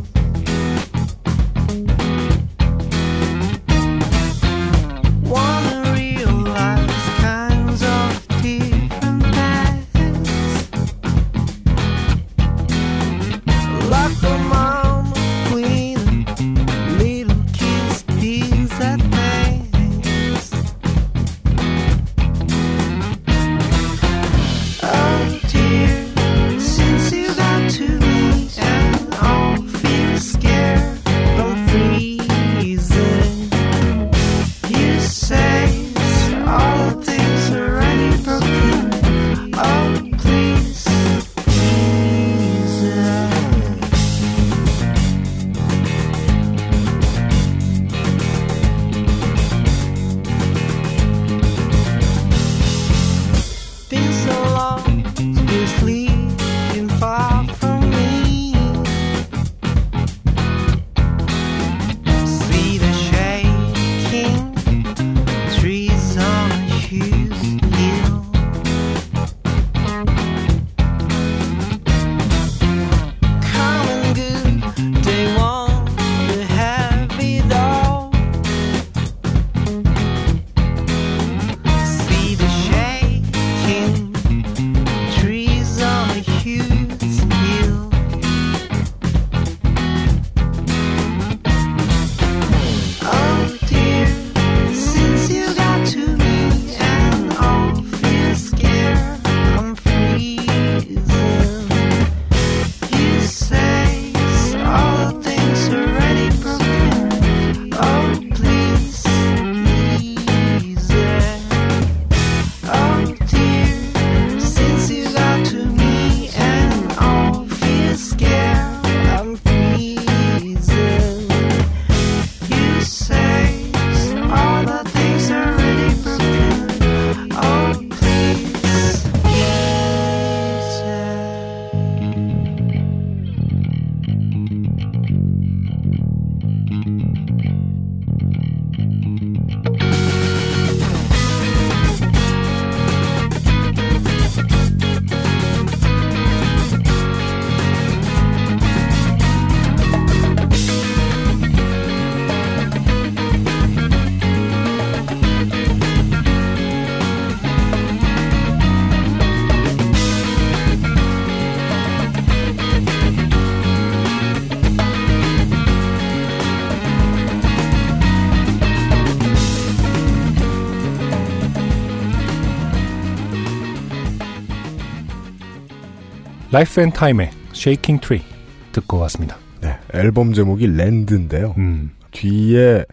라이프 앤 타임의 Shaking Tree 듣고 왔습니다. 네, 앨범 제목이 랜드인데요. 음. 뒤에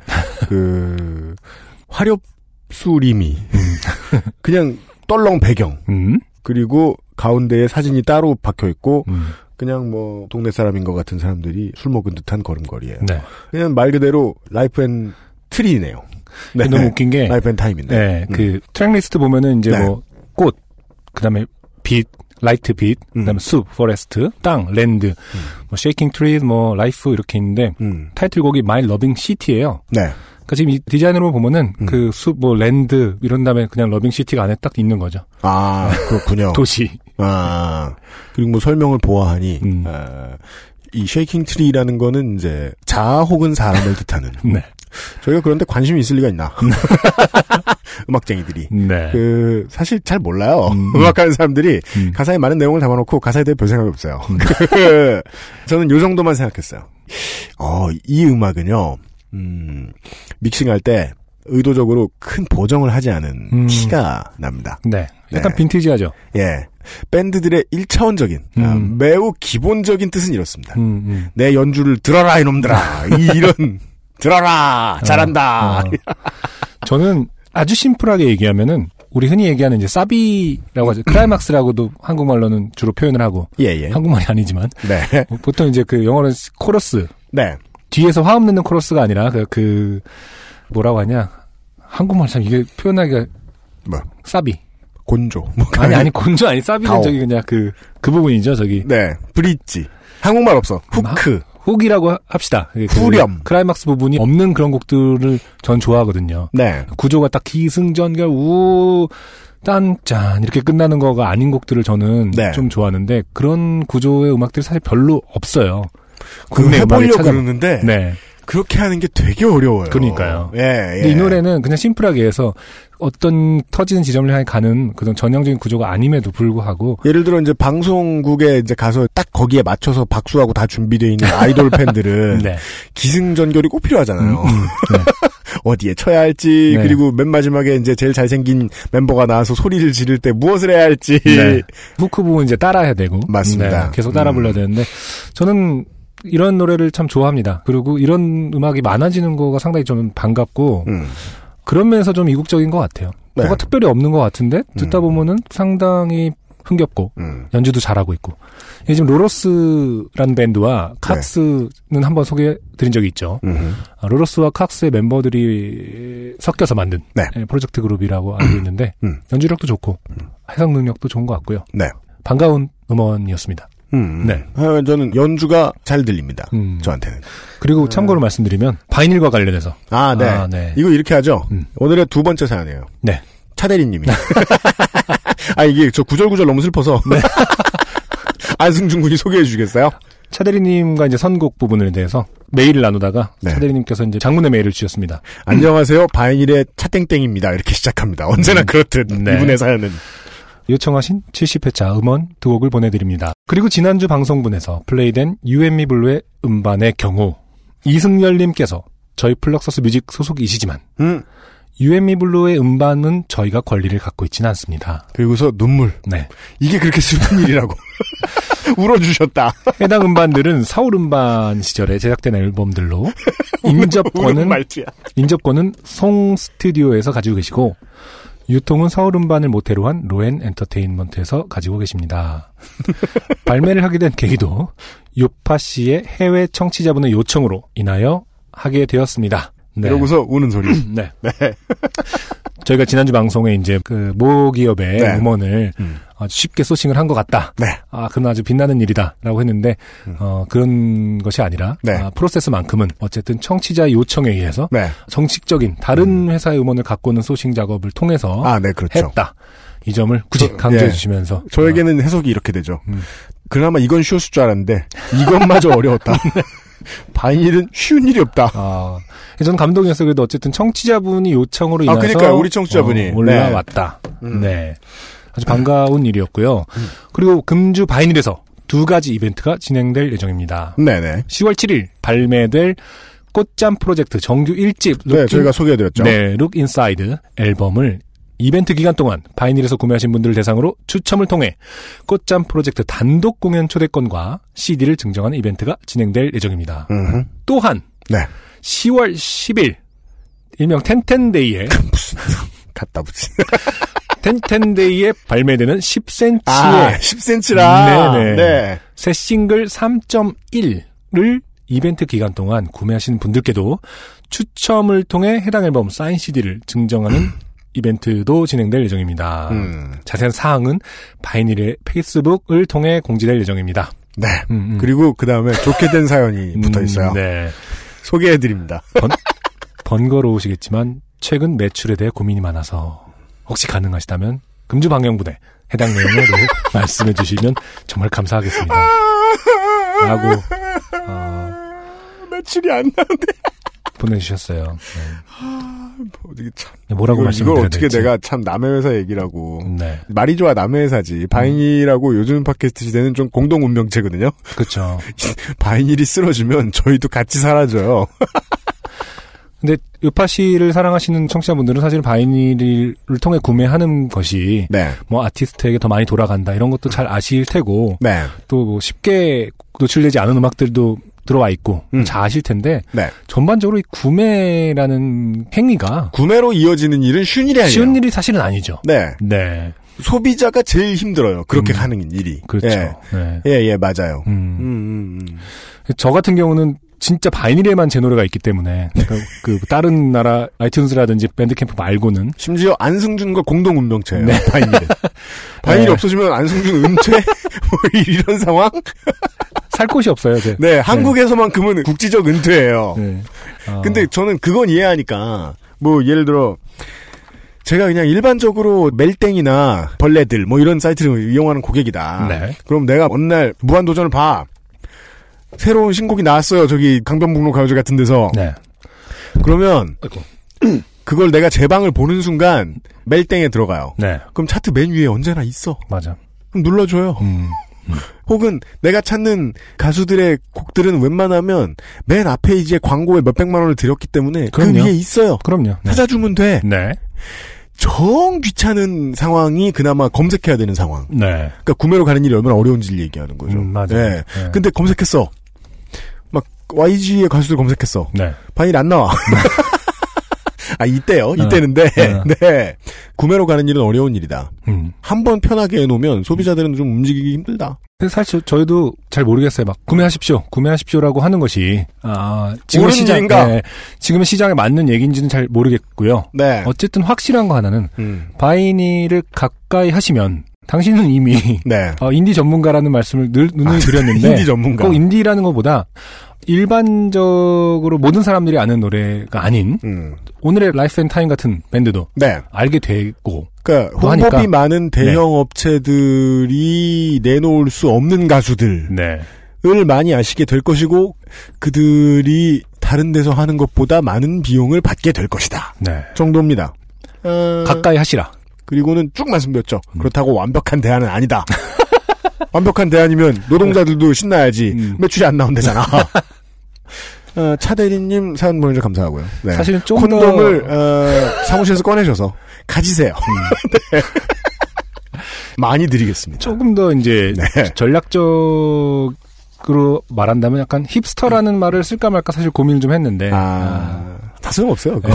그 화렵수림이 그냥 떨렁 배경 음. 그리고 가운데에 사진이 따로 박혀있고 음. 그냥 뭐 동네 사람인 것 같은 사람들이 술 먹은 듯한 걸음걸이에요. 네. 그냥 말 그대로 라이프 앤 트리네요. 네. 너무 웃긴 게 라이프 앤 타임인데 네, 음. 그 트랙리스트 보면은 이제 네. 뭐 꽃, 그 다음에 빛, 라이트 빛, 음. 그 다음에 숲, 포레스트, 땅, 랜드, 음. 뭐 쉐이킹 트리, 뭐 라이프 이렇게 있는데 음. 타이틀곡이 마이 러빙 시티예요. 네. 그러니까 지금 이 디자인으로 보면은 음. 그 숲, 뭐 랜드 이런 다음에 그냥 러빙 시티가 안에 딱 있는 거죠. 아 그렇군요. 도시. 아 그리고 뭐 설명을 보아하니 음. 아, 이 쉐이킹 트리라는 거는 이제 자 혹은 사람을 뜻하는. 네. 저희가 그런데 관심이 있을 리가 있나? 음악쟁이들이. 네. 그, 사실 잘 몰라요. 음. 음악하는 사람들이 음. 가사에 많은 내용을 담아놓고 가사에 대해 별 생각이 없어요. 음. 저는 요 정도만 생각했어요. 어, 이 음악은요, 음, 믹싱할 때 의도적으로 큰 보정을 하지 않은 음. 티가 납니다. 네. 약간 네. 빈티지하죠? 예. 밴드들의 일차원적인 음. 아, 매우 기본적인 뜻은 이렇습니다. 음, 음. 내 연주를 들어라, 이놈들아. 이, 이런. 들어라! 잘한다! 어, 어. 저는 아주 심플하게 얘기하면은, 우리 흔히 얘기하는 이제 사비라고 하죠. 클라이막스라고도 한국말로는 주로 표현을 하고. 예, 예. 한국말이 아니지만. 네. 보통 이제 그 영어로는 코러스. 네. 뒤에서 화음 넣는 코러스가 아니라, 그, 그, 뭐라고 하냐. 한국말 참 이게 표현하기가. 뭐? 사비. 곤조. 아니, 아니, 곤조 아니, 사비는 가오. 저기 그냥 그, 그 부분이죠, 저기. 네. 브릿지. 한국말 없어. 후크. 훅이라고 합시다. 후렴. 클라이막스 부분이 없는 그런 곡들을 전 좋아하거든요. 네. 구조가 딱 기승전결 우 딴짠 이렇게 끝나는 거가 아닌 곡들을 저는 네. 좀 좋아하는데 그런 구조의 음악들이 사실 별로 없어요. 국내 음악을 찾아... 그러는데 네. 그렇게 하는 게 되게 어려워요. 그러니까요. 예, 예. 근데 이 노래는 그냥 심플하게 해서 어떤 터지는 지점을 향해 가는 그런 전형적인 구조가 아님에도 불구하고 예를 들어 이제 방송국에 이제 가서 딱 거기에 맞춰서 박수하고 다 준비되어 있는 아이돌 팬들은 네. 기승전결이 꼭 필요하잖아요. 음, 네. 어디에 쳐야 할지 네. 그리고 맨 마지막에 이제 제일 잘생긴 멤버가 나와서 소리를 지를 때 무엇을 해야 할지 네. 후크 부분 이제 따라야 되고 맞습니다. 네, 계속 따라 불러야 되는데 저는 이런 노래를 참 좋아합니다. 그리고 이런 음악이 많아지는 거가 상당히 저는 반갑고 음. 그런 면에서 좀 이국적인 것 같아요. 네. 뭐가 특별히 없는 것 같은데 듣다 음. 보면은 상당히 흥겹고 음. 연주도 잘하고 있고 이게 지금 로러스라는 밴드와 칵스는 네. 한번 소개해드린 적이 있죠. 음. 로러스와 칵스의 멤버들이 섞여서 만든 네. 프로젝트 그룹이라고 알고 있는데 음. 연주력도 좋고 음. 해석 능력도 좋은 것 같고요. 네. 반가운 음원이었습니다. 음, 네. 저는 연주가 잘 들립니다. 음. 저한테는. 그리고 참고로 말씀드리면 바이닐과 관련해서. 아, 네. 아, 네. 이거 이렇게 하죠. 음. 오늘의 두 번째 사연이에요. 네. 차대리님이. 아, 이게 저 구절구절 너무 슬퍼서. 네. 안승준 군이 소개해 주시겠어요? 차대리님과 이제 선곡 부분에 대해서 메일을 나누다가 네. 차대리님께서 이제 장문의 메일을 주셨습니다. 안녕하세요. 바이닐의 차땡땡입니다. 이렇게 시작합니다. 언제나 음. 그렇듯 네. 이분의 사연은. 요청하신 칠십 회차 음원 두 곡을 보내드립니다. 그리고 지난주 방송분에서 플레이된 유앤미블루의 음반의 경우 이승열님께서 저희 플럭서스 뮤직 소속이시지만 음. 유앤미블루의 음반은 저희가 권리를 갖고 있지는 않습니다. 그리고서 눈물. 네, 이게 그렇게 슬픈 일이라고 울어주셨다. 해당 음반들은 서울 음반 시절에 제작된 앨범들로 인접권은 인접권은 송 스튜디오에서 가지고 계시고 유통은 서울 음반을 모태로 한 로엔 엔터테인먼트에서 가지고 계십니다. 발매를 하게 된 계기도 요파 씨의 해외 청취자분의 요청으로 인하여 하게 되었습니다. 네. 이러고서 우는 소리. 네. 네. 저희가 지난주 방송에 이제 그 모 기업의 네. 음원을 음. 아주 쉽게 소싱을 한 것 같다. 네. 아, 그건 아주 빛나는 일이다라고 했는데 음. 어, 그런 것이 아니라 네. 아, 프로세스만큼은 어쨌든 청취자의 요청에 의해서 네. 정식적인 다른 음. 회사의 음원을 갖고 오는 소싱 작업을 통해서 아, 네, 그렇죠. 했다. 이 점을 굳이 강조해 예. 주시면서 저에게는 어. 해석이 이렇게 되죠. 음. 그나마 이건 쉬웠을 줄 알았는데 이것마저 어려웠다. 바이닐은 쉬운 일이 없다. 아, 저는 감동이었어요. 그래도 어쨌든 청취자분이 요청으로 인해서 아, 그러니까 우리 청취자분이 어, 올라왔다. 네. 음. 네, 아주 반가운 일이었고요. 음. 그리고 금주 바이닐에서 두 가지 이벤트가 진행될 예정입니다. 네네. 시월 칠일 발매될 꽃잠 프로젝트 정규 일집 네, 저희가 소개해드렸죠. 네, Look Inside 앨범을 이벤트 기간 동안 바이닐에서 구매하신 분들을 대상으로 추첨을 통해 꽃잠 프로젝트 단독 공연 초대권과 씨디를 증정하는 이벤트가 진행될 예정입니다. 음흠. 또한 네. 시월 십일 일명 텐텐데이에 갖다 붙인 텐텐데이에 발매되는 십 센티미터의 아, 십 센티미터라 네네. 네. 새 싱글 삼 점 일을 이벤트 기간 동안 구매하신 분들께도 추첨을 통해 해당 앨범 사인 씨디를 증정하는 음. 이벤트도 진행될 예정입니다. 음. 자세한 사항은 바이닐의 페이스북을 통해 공지될 예정입니다. 네. 음, 음. 그리고 그 다음에 좋게 된 사연이 음, 붙어 있어요. 네. 소개해드립니다. 번, 번거로우시겠지만 최근 매출에 대해 고민이 많아서 혹시 가능하시다면 금주방영분에 해당 내용을 말씀해 주시면 정말 감사하겠습니다. 라고 어, 매출이 안 나는데 보내주셨어요. 네. 뭐, 참, 뭐라고 말씀드려야 될지. 이걸 어떻게 될지. 내가 참 남의 회사 얘기라고. 네. 말이 좋아 남의 회사지. 바이닐하고 음. 요즘 팟캐스트 시대는 좀 공동 운명체거든요. 그렇죠. 바이닐이 쓰러지면 저희도 같이 사라져요. 근데 요파씨를 사랑하시는 청취자분들은 사실 바이닐을 통해 구매하는 것이 네. 뭐 아티스트에게 더 많이 돌아간다 이런 것도 잘 아실 테고 네. 또 뭐 쉽게 노출되지 않은 음악들도 들어와 있고 음. 잘 아실 텐데 네. 전반적으로 이 구매라는 행위가 구매로 이어지는 일은 쉬운 일이 아니에요. 쉬운 일이 사실은 아니죠. 네, 네. 소비자가 제일 힘들어요. 그렇게 음. 하는 일이. 그렇죠. 예예 네. 네. 예, 맞아요. 음. 음, 음, 음. 저 같은 경우는 진짜 바이닐에만 제 노래가 있기 때문에 그러니까 그 다른 나라 아이튠즈라든지 밴드캠프 말고는 심지어 안승준과 공동 운명체예요. 네. 바이닐은 바이닐이 네. 없어지면 안승준 은퇴 뭐 이런 상황. 살 곳이 없어요. 네, 네 한국에서만큼은 네. 국지적 은퇴예요. 네. 어. 근데 저는 그건 이해하니까 뭐 예를 들어 제가 그냥 일반적으로 멜땡이나 벌레들 뭐 이런 사이트를 이용하는 고객이다. 네. 그럼 내가 어느 날 무한도전을 봐. 새로운 신곡이 나왔어요. 저기 강변북로 가요제 같은 데서. 네. 그러면 아이고. 그걸 내가 제 방을 보는 순간 멜땡에 들어가요. 네. 그럼 차트 맨 위에 언제나 있어. 맞아. 그럼 눌러줘요. 음. 혹은 내가 찾는 가수들의 곡들은 웬만하면 맨 앞 페이지에 광고에 몇백만 원을 들였기 때문에 그럼요. 그 위에 있어요. 그럼요. 네. 찾아주면 돼. 네. 정 귀찮은 상황이 그나마 검색해야 되는 상황. 네. 그러니까 구매로 가는 일이 얼마나 어려운지를 얘기하는 거죠. 음, 맞아요. 네. 네. 근데 검색했어. 막 와이지의 가수들 검색했어. 네. 바이닐 안 나와. 아 이때요. 이때는데 네. 네. 네. 구매로 가는 일은 어려운 일이다. 음. 한번 편하게 해놓으면 소비자들은 좀 움직이기 힘들다. 사실 저희도 잘 모르겠어요. 막 구매하십시오, 구매하십시오라고 하는 것이 아, 지금의 시장인가? 네, 지금의 시장에 맞는 얘기인지는 잘 모르겠고요. 네. 어쨌든 확실한 거 하나는 음. 바이닐을 가까이 하시면. 당신은 이미 네. 어, 인디 전문가라는 말씀을 늘 눈을 드렸는데 아, 인디 전문가. 꼭 인디라는 것보다 일반적으로 모든 사람들이 아는 노래가 아닌 음. 오늘의 라이프 앤 타임 같은 밴드도 네. 알게 되고 그러니까 홍보비 하니까. 많은 대형 네. 업체들이 내놓을 수 없는 가수들을 네. 많이 아시게 될 것이고 그들이 다른 데서 하는 것보다 많은 비용을 받게 될 것이다 네. 정도입니다. 어... 가까이 하시라. 그리고는 쭉 말씀드렸죠. 음. 그렇다고 완벽한 대안은 아니다. 완벽한 대안이면 노동자들도 신나야지. 음. 매출이 안 나온대잖아. 어, 차대리님 사연 보내주셔서 감사하고요. 네. 사실은 좀 콘돔을 더... 어, 사무실에서 꺼내셔서 가지세요. 음. 네. 많이 드리겠습니다. 조금 더 이제 네. 전략적으로 말한다면 약간 힙스터라는 음. 말을 쓸까 말까 사실 고민을 좀 했는데. 아... 아... 다 소용없어요. 네.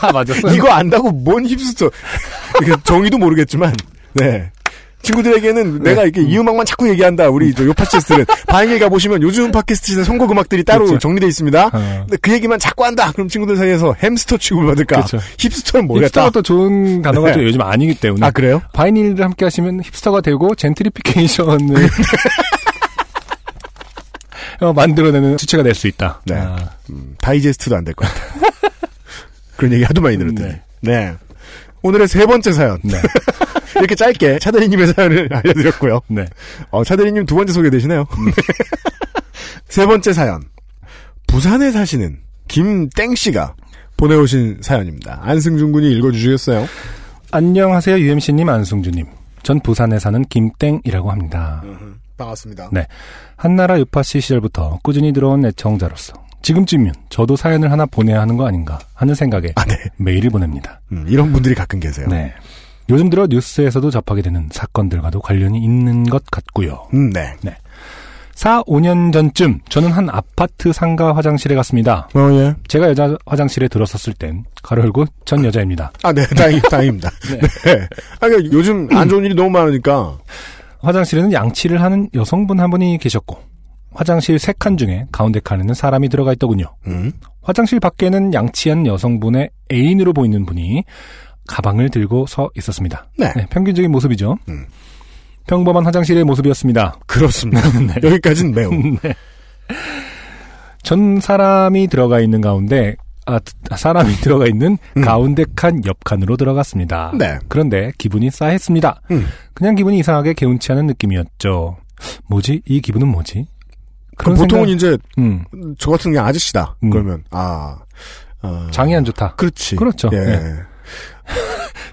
아, 맞았어요. 이거 안다고 뭔 힙스터. 정의도 모르겠지만, 네. 친구들에게는 네. 내가 이렇게 음. 이 음악만 자꾸 얘기한다. 우리 저 요팟캐스트는. 바이닐 가보시면 요즘 팟캐스트에서 선곡 음악들이 따로 그렇죠. 정리되어 있습니다. 어. 근데 그 얘기만 자꾸 한다. 그럼 친구들 사이에서 햄스터 취급을 받을까. 그렇죠. 힙스터는 모르겠다. 힙스터가 또 좋은 단어가 네. 또 요즘 아니기 때문에. 아, 그래요? 바이닐을 함께 하시면 힙스터가 되고, 젠트리피케이션을. 만들어내는 주체가 될 수 있다. 네. 아. 음, 다이제스트도 안 될 것 같아요. 그런 얘기 하도 많이 들었더니. 네. 네. 오늘의 세 번째 사연. 네. 이렇게 짧게 차대리님의 사연을 알려드렸고요. 네. 어, 차대리님 두 번째 소개되시네요. 음. 세 번째 사연. 부산에 사시는 김땡씨가 보내오신 사연입니다. 안승준 군이 읽어주시겠어요? 안녕하세요. 유엠씨님, 안승준님. 전 부산에 사는 김땡이라고 합니다. 반갑습니다. 네. 한나라 유파씨 시절부터 꾸준히 들어온 애청자로서 지금쯤이면 저도 사연을 하나 보내야 하는 거 아닌가 하는 생각에 아, 네. 메일을 보냅니다. 음, 이런 분들이 가끔 계세요. 네. 요즘 들어 뉴스에서도 접하게 되는 사건들과도 관련이 있는 것 같고요. 음, 네. 네. 사, 오 년 전쯤 저는 한 아파트 상가 화장실에 갔습니다. 어, 예. 제가 여자 화장실에 들었었을 땐 가로 열고 전 여자입니다. 아, 네. 다행, 다행입니다. 네. 네. 아, 그러니까 요즘 안 좋은 일이 너무 많으니까. 화장실에는 양치를 하는 여성분 한 분이 계셨고 화장실 세 칸 중에 가운데 칸에는 사람이 들어가 있더군요. 음? 화장실 밖에는 양치한 여성분의 애인으로 보이는 분이 가방을 들고 서 있었습니다. 네. 네, 평균적인 모습이죠. 음. 평범한 화장실의 모습이었습니다. 그렇습니다. 네. 여기까지는 매우. 네. 전 사람이 들어가 있는 가운데 아, 사람이 들어가 있는 음. 가운데 칸 옆 칸으로 들어갔습니다. 네. 그런데 기분이 싸했습니다. 음. 그냥 기분이 이상하게 개운치 않은 느낌이었죠. 뭐지? 이 기분은 뭐지? 그럼 보통은 생각... 이제 음. 저 같은 그냥 아저씨다. 음. 그러면 아 어... 장이 안 좋다. 그렇지. 그렇죠. 예. 예.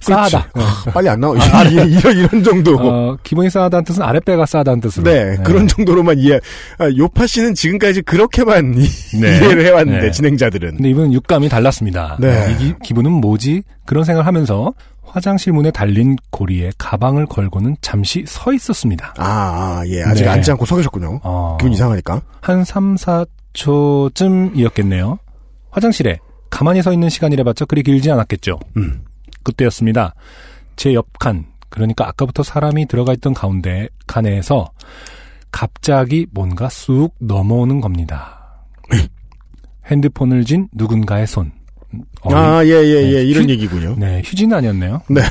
싸하다. 어, 빨리 안 나와. 아, 이런, 이런 정도. 어, 기분이 싸하다는 뜻은 아랫배가 싸하다는 뜻으로. 네, 네. 그런 정도로만 이해. 아, 요파 씨는 지금까지 그렇게만 네. 이해를 해왔는데 네. 진행자들은. 근데 이분은 육감이 달랐습니다. 네. 이 기분은 뭐지? 그런 생각을 하면서 화장실 문에 달린 고리에 가방을 걸고는 잠시 서 있었습니다. 아, 아 예. 아직 네. 앉지 않고 서 계셨군요. 어, 기분 이상하니까. 한 삼, 사 초쯤이었겠네요. 화장실에 가만히 서 있는 시간이라봤자 그리 길지 않았겠죠. 음. 그때였습니다. 제 옆칸, 그러니까 아까부터 사람이 들어가 있던 가운데 칸에서 갑자기 뭔가 쑥 넘어오는 겁니다. 핸드폰을 쥔 누군가의 손. 어린, 아, 예, 예, 네, 예. 이런 휴, 얘기군요. 네, 휴지는 아니었네요. 네.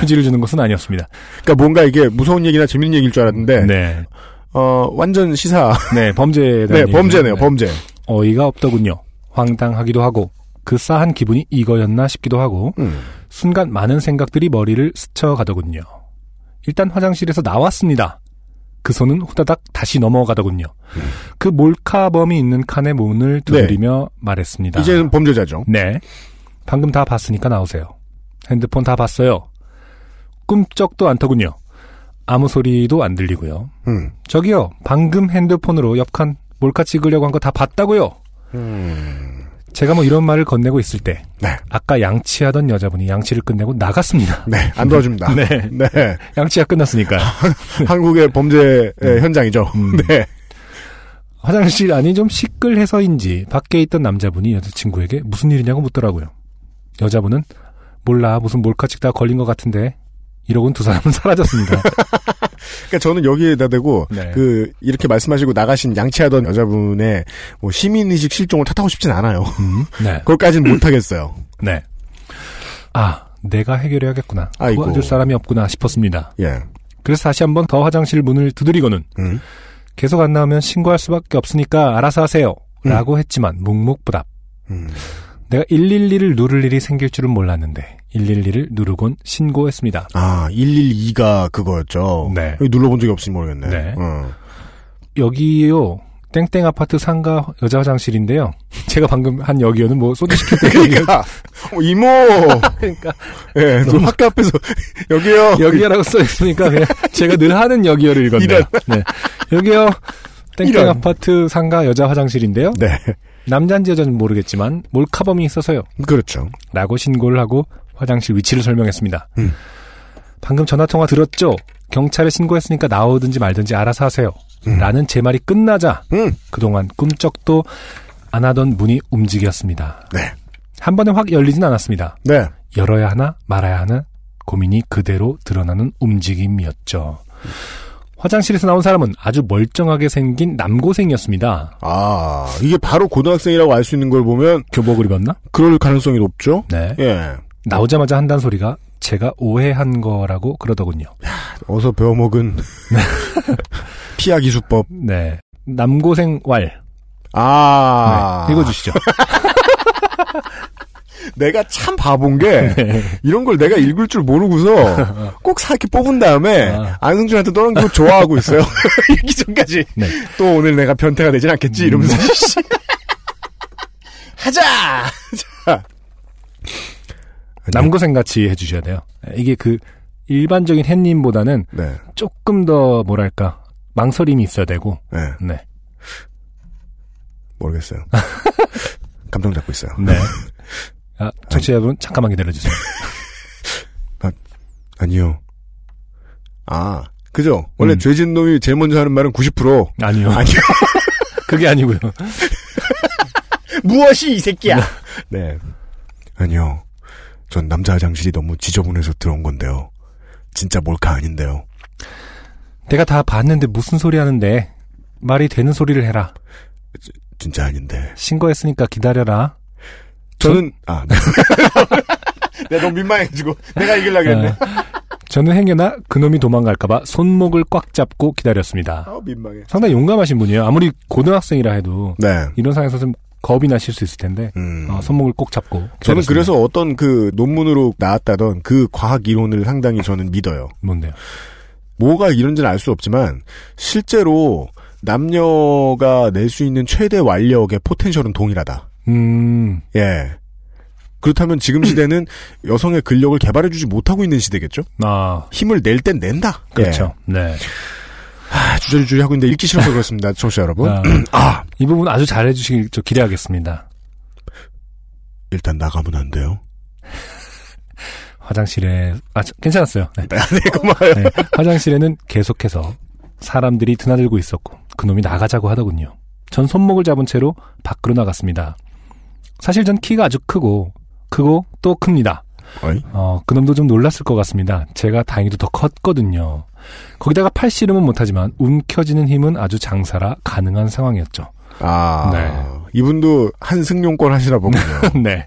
휴지를 주는 것은 아니었습니다. 그러니까 뭔가 이게 무서운 얘기나 재밌는 얘기일 줄 알았는데. 네. 어, 완전 시사. 네, 범죄에 대한. 네, 범죄네요, 네. 범죄. 어이가 없더군요. 황당하기도 하고. 그 싸한 기분이 이거였나 싶기도 하고 음. 순간 많은 생각들이 머리를 스쳐가더군요. 일단 화장실에서 나왔습니다. 그 손은 후다닥 다시 넘어가더군요. 음. 그 몰카범이 있는 칸의 문을 두드리며 네. 말했습니다. 이제는 범죄자죠. 네. 방금 다 봤으니까 나오세요. 핸드폰 다 봤어요. 꿈쩍도 않더군요. 아무 소리도 안 들리고요. 음. 저기요. 방금 핸드폰으로 옆칸 몰카 찍으려고 한 거 다 봤다고요. 음... 제가 뭐 이런 말을 건네고 있을 때 네. 아까 양치하던 여자분이 양치를 끝내고 나갔습니다. 네, 안 도와줍니다. 네, 네. 양치가 끝났으니까요. 한국의 범죄 음. 현장이죠. 음. 네. 화장실 안이 좀 시끌해서인지 밖에 있던 남자분이 여자친구에게 무슨 일이냐고 묻더라고요. 여자분은 몰라 무슨 몰카 찍다가 걸린 것 같은데 이러곤 두 사람은 사라졌습니다. 그러니까 저는 여기에다 대고 네. 그 이렇게 말씀하시고 나가신 양치하던 여자분의 뭐 시민의식 실종을 탓하고 싶진 않아요. 음, 네. 그것까지는 못하겠어요. 네. 아, 내가 해결해야겠구나. 도와줄 사람이 없구나 싶었습니다. 예. 그래서 다시 한번 더 화장실 문을 두드리고는 음. 계속 안 나오면 신고할 수밖에 없으니까 알아서 하세요. 음. 라고 했지만 묵묵부답. 음. 내가 일일이를 누를 일이 생길 줄은 몰랐는데 일일이를 누르곤 신고했습니다. 아, 일일이가 그거였죠. 네. 눌러본 적이 없으니 모르겠네. 네. 어. 여기요. 땡땡 아파트 상가 여자 화장실인데요. 제가 방금 한 여기요는 뭐 소개시킬 때 그러니까 이모. 그러니까 예, 네, 학교 앞에서 여기요. 여기요라고 써 있으니까 그냥 제가 늘 하는 여기요를 읽었네요. 네. 여기요. 땡땡 이런. 아파트 상가 여자 화장실인데요. 네. 남자인지 여자인지 모르겠지만 몰카범이 있어서요. 그렇죠. 라고 신고를 하고 화장실 위치를 설명했습니다. 음. 방금 전화통화 들었죠? 경찰에 신고했으니까 나오든지 말든지 알아서 하세요. 음. 라는 제 말이 끝나자 음. 그동안 꿈쩍도 안 하던 문이 움직였습니다. 네. 한 번에 확 열리진 않았습니다. 네. 열어야 하나 말아야 하나 고민이 그대로 드러나는 움직임이었죠. 음. 화장실에서 나온 사람은 아주 멀쩡하게 생긴 남고생이었습니다. 아, 이게 바로 고등학생이라고 알 수 있는 걸 보면 교복을 입었나? 그럴 가능성이 높죠. 네. 예. 나오자마자 한단 소리가 제가 오해한 거라고 그러더군요. 야, 어서 배워먹은 피하기 수법. 네. 남고생 왈. 아. 네, 읽어주시죠. 내가 참 바본 게 네. 이런 걸 내가 읽을 줄 모르고서 꼭 사기 뽑은 다음에 아. 안승준한테 떠넘기고 좋아하고 있어요. 읽기 전까지. 네. 또 오늘 내가 변태가 되진 않겠지 이러면서 음. 하자. 자. 남고생같이 해주셔야 돼요. 이게 그 일반적인 햇님보다는 네. 조금 더 뭐랄까 망설임이 있어야 되고. 네. 네. 모르겠어요. 감정 잡고 있어요. 네. 아, 청취자분 잠깐만 기다려주세요. 아, 아니요. 아, 그죠? 원래 음. 죄진 놈이 제일 먼저 하는 말은 구십 퍼센트. 아니요. 아니요. 그게 아니고요. 무엇이 이 새끼야. 네. 아니요. 전 남자 화장실이 너무 지저분해서 들어온 건데요. 진짜 몰카 아닌데요. 내가 다 봤는데 무슨 소리 하는데. 말이 되는 소리를 해라. 지, 진짜 아닌데. 신고했으니까 기다려라. 저는, 전... 아, 네. 내가 너무 민망해지고, 내가 이길라 그랬네. 어, 저는 행여나 그놈이 도망갈까봐 손목을 꽉 잡고 기다렸습니다. 아, 민망해. 상당히 용감하신 분이에요. 아무리 고등학생이라 해도. 네. 이런 상황에서 좀 겁이 나실 수 있을 텐데, 음. 어, 손목을 꼭 잡고 기다렸습니다. 저는 그래서 어떤 그 논문으로 나왔다던 그 과학 이론을 상당히 저는 믿어요. 뭔데요? 뭐가 이런지는 알 수 없지만, 실제로 남녀가 낼 수 있는 최대 완력의 포텐셜은 동일하다. 음. 예. 그렇다면 지금 시대는 여성의 근력을 개발해주지 못하고 있는 시대겠죠? 아. 힘을 낼 땐 낸다. 그렇죠. 예. 네. 아, 주저주저리 하고 있는데 읽기 싫어서 그렇습니다. 청취자 여러분. 아. 아. 이 부분 아주 잘해주시길 저 기대하겠습니다. 일단 나가면 안 돼요? 화장실에, 아, 저, 괜찮았어요. 네. 네, 네, 고마워요. 네. 화장실에는 계속해서 사람들이 드나들고 있었고, 그놈이 나가자고 하더군요. 전 손목을 잡은 채로 밖으로 나갔습니다. 사실 전 키가 아주 크고, 크고 또 큽니다. 어이? 어, 그놈도 좀 놀랐을 것 같습니다. 제가 다행히도 더 컸거든요. 거기다가 팔 씨름은 못하지만 움켜쥐는 힘은 아주 장사라 가능한 상황이었죠. 아, 네. 이분도 한승용권 하시나 보군요. 네.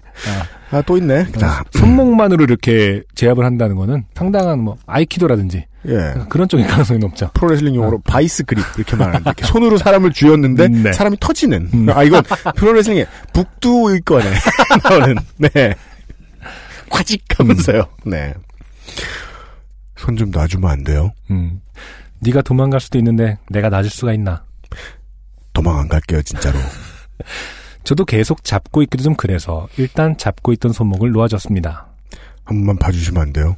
아, 또 있네. 자, 손목만으로 이렇게 제압을 한다는 거는 상당한 뭐 아이키도라든지 예. 그런 쪽일 가능성이 높죠. 프로레슬링 용어로 아. 바이스 그립 이렇게 말하는데 이렇게 손으로 사람을 쥐었는데 네. 사람이 터지는. 음. 아, 이건 프로레슬링의 북두의 거네. 너는 네. 화직하면서요. 음. 네. 손 좀 놔주면 안 돼요? 음. 네가 도망갈 수도 있는데 내가 놔줄 수가 있나? 도망 안 갈게요, 진짜로. 저도 계속 잡고 있기도 좀 그래서 일단 잡고 있던 손목을 놓아줬습니다. 한 번만 봐주시면 안 돼요?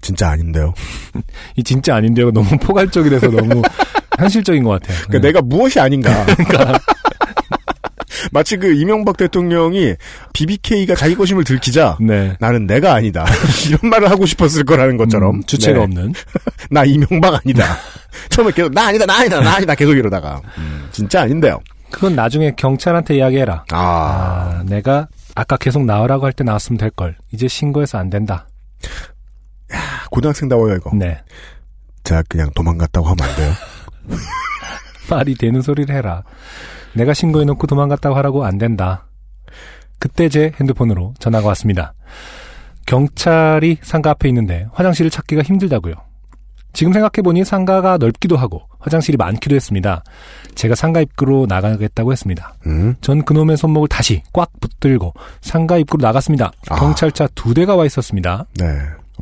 진짜 아닌데요. 이 진짜 아닌데요가 너무 포괄적이라서 너무 현실적인 것 같아요. 그러니까 네. 내가 무엇이 아닌가. 그러니까. 마치 그 이명박 대통령이 비비케이가 자기 것임을 들키자 네. 나는 내가 아니다. 이런 말을 하고 싶었을 거라는 것처럼. 음, 주체가 네. 없는. 나 이명박 아니다. 처음에 계속 나 아니다, 나 아니다, 나 아니다 계속 이러다가 음, 진짜 아닌데요. 그건 나중에 경찰한테 이야기해라. 아, 아 내가 아까 계속 나오라고 할 때 나왔으면 될 걸. 이제 신고해서 안 된다. 야, 고등학생다워요 이거. 네. 자, 그냥 도망갔다고 하면 안 돼요. 말이 되는 소리를 해라. 내가 신고해놓고 도망갔다고 하라고 안 된다. 그때 제 핸드폰으로 전화가 왔습니다. 경찰이 상가 앞에 있는데 화장실을 찾기가 힘들다고요. 지금 생각해보니 상가가 넓기도 하고 화장실이 많기도 했습니다. 제가 상가 입구로 나가겠다고 했습니다. 음? 전 그놈의 손목을 다시 꽉 붙들고 상가 입구로 나갔습니다. 아. 경찰차 두 대가 와 있었습니다. 네.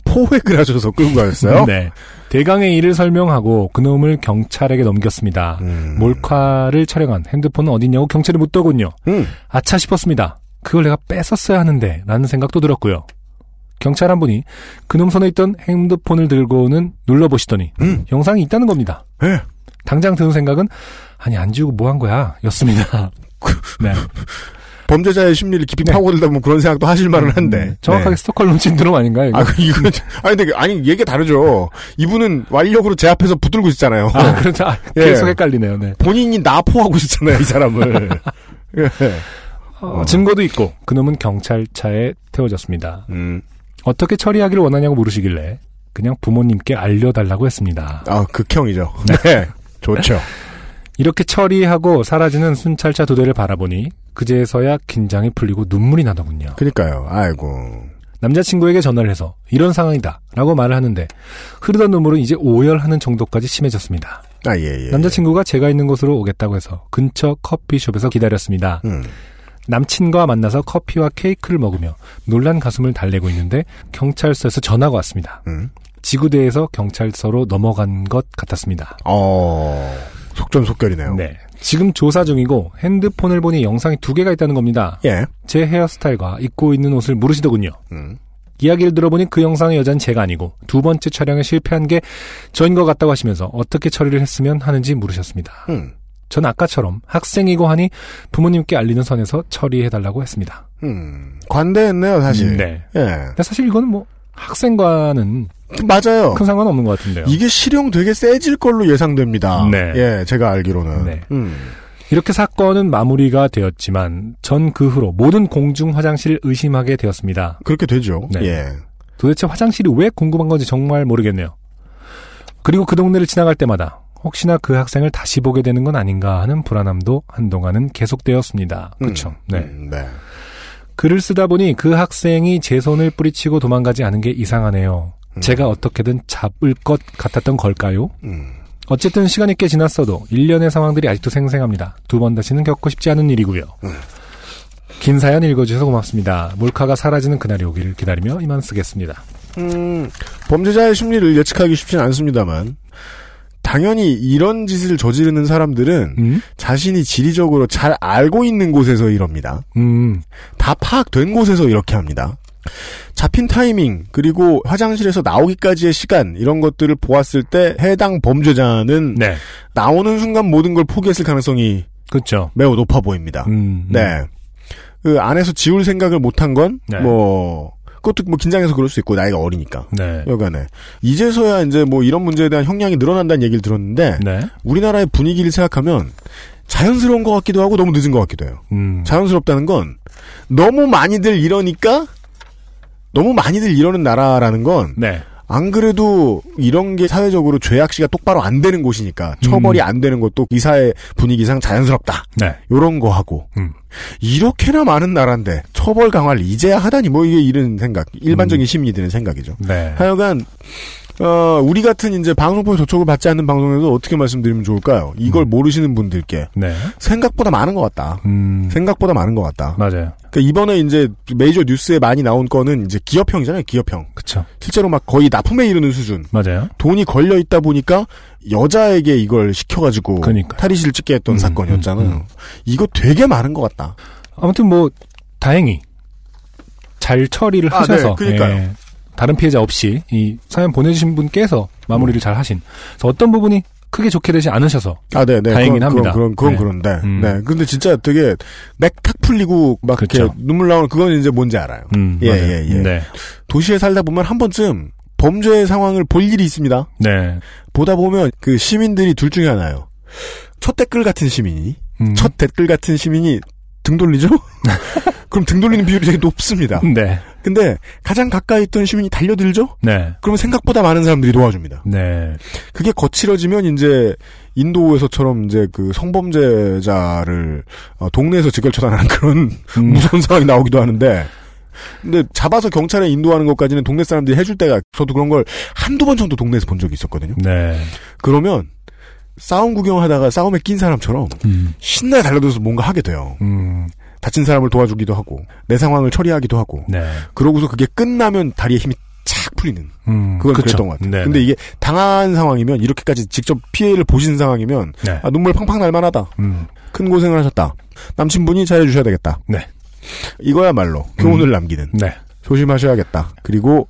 포획을 하셔서 끌고 가셨어요? 네. 대강의 일을 설명하고 그놈을 경찰에게 넘겼습니다. 음. 몰카를 촬영한 핸드폰은 어딨냐고 경찰이 묻더군요. 음. 아차 싶었습니다. 그걸 내가 뺏었어야 하는데 라는 생각도 들었고요. 경찰 한 분이 그놈 손에 있던 핸드폰을 들고는 눌러보시더니 음. 영상이 있다는 겁니다. 네. 당장 드는 생각은 아니 안 지우고 뭐 한 거야 였습니다. 네. 범죄자의 심리를 깊이 네. 파고들다 보면 그런 생각도 하실 말은 한데. 음, 정확하게 네. 스톡홀름 신드롬 아닌가요? 이거? 아, 이건, 아니, 근데, 아니, 얘기가 다르죠. 이분은 완력으로 제압해서 붙들고 있잖아요. 아, 그렇죠. 아, 계속 예. 헷갈리네요. 네. 본인이 나포하고 있잖아요, 이 사람을. 예. 어, 어. 증거도 있고, 그놈은 경찰차에 태워졌습니다. 음. 어떻게 처리하기를 원하냐고 물으시길래, 그냥 부모님께 알려달라고 했습니다. 아, 극형이죠. 네. 네. 좋죠. 이렇게 처리하고 사라지는 순찰차 두 대를 바라보니 그제서야 긴장이 풀리고 눈물이 나더군요. 그러니까요. 아이고. 남자친구에게 전화를 해서 이런 상황이다 라고 말을 하는데 흐르던 눈물은 이제 오열하는 정도까지 심해졌습니다. 아, 예, 예. 남자친구가 제가 있는 곳으로 오겠다고 해서 근처 커피숍에서 기다렸습니다. 음. 남친과 만나서 커피와 케이크를 먹으며 놀란 가슴을 달래고 있는데 경찰서에서 전화가 왔습니다. 음. 지구대에서 경찰서로 넘어간 것 같았습니다. 어... 속전속결이네요. 네. 지금 조사 중이고 핸드폰을 보니 영상이 두 개가 있다는 겁니다. 예. 제 헤어스타일과 입고 있는 옷을 물으시더군요. 음. 이야기를 들어보니 그 영상의 여자는 제가 아니고 두 번째 촬영에 실패한 게 저인 것 같다고 하시면서 어떻게 처리를 했으면 하는지 물으셨습니다. 음. 전 아까처럼 학생이고 하니 부모님께 알리는 선에서 처리해달라고 했습니다. 음, 관대했네요, 사실. 네. 예. 근데 사실 이거는 뭐 학생과는 맞아요. 큰 상관 없는 것 같은데요. 이게 실형 되게 세질 걸로 예상됩니다. 네. 예, 제가 알기로는. 네. 음. 이렇게 사건은 마무리가 되었지만 전 그 후로 모든 공중 화장실을 의심하게 되었습니다. 그렇게 되죠. 네. 예. 도대체 화장실이 왜 궁금한 건지 정말 모르겠네요. 그리고 그 동네를 지나갈 때마다 혹시나 그 학생을 다시 보게 되는 건 아닌가 하는 불안함도 한동안은 계속되었습니다. 그렇죠. 음, 네. 음, 네. 글을 쓰다 보니 그 학생이 제 손을 뿌리치고 도망가지 않은 게 이상하네요. 음. 제가 어떻게든 잡을 것 같았던 걸까요? 음. 어쨌든 시간이 꽤 지났어도 일련의 상황들이 아직도 생생합니다. 두 번 다시는 겪고 싶지 않은 일이고요. 음. 긴 사연 읽어주셔서 고맙습니다. 몰카가 사라지는 그날이 오기를 기다리며 이만 쓰겠습니다. 음, 범죄자의 심리를 예측하기 쉽진 않습니다만 당연히 이런 짓을 저지르는 사람들은 음? 자신이 지리적으로 잘 알고 있는 곳에서 이럽니다. 음. 다 파악된 곳에서 이렇게 합니다. 잡힌 타이밍 그리고 화장실에서 나오기까지의 시간 이런 것들을 보았을 때 해당 범죄자는 네. 나오는 순간 모든 걸 포기했을 가능성이 그렇죠. 매우 높아 보입니다. 음, 음. 네, 그 안에서 지울 생각을 못한 건 뭐. 네. 그것도 뭐 긴장해서 그럴 수 있고 나이가 어리니까. 네. 여간에 이제서야 이제 뭐 이런 문제에 대한 형량이 늘어난다는 얘기를 들었는데 네. 우리나라의 분위기를 생각하면 자연스러운 것 같기도 하고 너무 늦은 것 같기도 해요. 음. 자연스럽다는 건 너무 많이들 이러니까 너무 많이들 이러는 나라라는 건 네. 안 그래도 이런 게 사회적으로 죄악시가 똑바로 안 되는 곳이니까 처벌이 음. 안 되는 것도 이 사회 분위기상 자연스럽다. 네. 요런 거 하고 음. 이렇게나 많은 나라인데 처벌 강화를 이제야 하다니 뭐 이게 이런 생각 일반적인 음. 시민이 드는 생각이죠. 네. 하여간 어, 우리 같은 이제 방송법 저촉을 받지 않는 방송에서 어떻게 말씀드리면 좋을까요? 이걸 음. 모르시는 분들께 네. 생각보다 많은 것 같다. 음. 생각보다 많은 것 같다. 맞아요. 그러니까 이번에 이제 메이저 뉴스에 많이 나온 거는 이제 기업형이잖아요. 기업형. 그렇죠. 실제로 막 거의 납품에 이르는 수준. 맞아요. 돈이 걸려 있다 보니까 여자에게 이걸 시켜가지고 그러니까요. 탈의실 찍게 했던 음. 사건이었잖아요. 음. 음. 이거 되게 많은 것 같다. 아무튼 뭐 다행히 잘 처리를 아, 하셔서. 네. 그러니까요. 예. 다른 피해자 없이 이 사연 보내주신 분께서 마무리를 음. 잘 하신. 그래서 어떤 부분이 크게 좋게 되지 않으셔서 아, 네, 네. 다행이긴 그건, 합니다. 그건, 그건, 그건 네. 그런데. 음. 네. 근데 진짜 되게 맥탁 풀리고 막 그렇죠. 이렇게 눈물 나오는 그건 이제 뭔지 알아요. 음, 예, 예, 예. 네. 도시에 살다 보면 한 번쯤 범죄의 상황을 볼 일이 있습니다. 네. 보다 보면 그 시민들이 둘 중에 하나요. 첫 댓글 같은 시민이 음. 첫 댓글 같은 시민이 등 돌리죠? 그럼 등 돌리는 비율이 되게 높습니다. 네. 근데 가장 가까이 있던 시민이 달려들죠? 네. 그러면 생각보다 많은 사람들이 도와줍니다. 네. 그게 거칠어지면 이제 인도에서처럼 이제 그 성범죄자를 어, 동네에서 직결처단하는 그런 음. 무서운 상황이 나오기도 하는데 근데 잡아서 경찰에 인도하는 것까지는 동네 사람들이 해줄 때가 저도 그런 걸 한두 번 정도 동네에서 본 적이 있었거든요. 네. 그러면 싸움 구경하다가 싸움에 낀 사람처럼 음. 신나게 달려들어서 뭔가 하게 돼요. 음. 다친 사람을 도와주기도 하고 내 상황을 처리하기도 하고 네. 그러고서 그게 끝나면 다리에 힘이 착 풀리는 음, 그건 그쵸. 그랬던 것 같아요. 네네. 근데 이게 당한 상황이면 이렇게까지 직접 피해를 보신 상황이면 네. 아, 눈물 팡팡 날 만하다. 음. 큰 고생을 하셨다. 남친분이 잘해주셔야 되겠다. 네. 이거야말로 교훈을 음. 남기는 네. 조심하셔야겠다. 그리고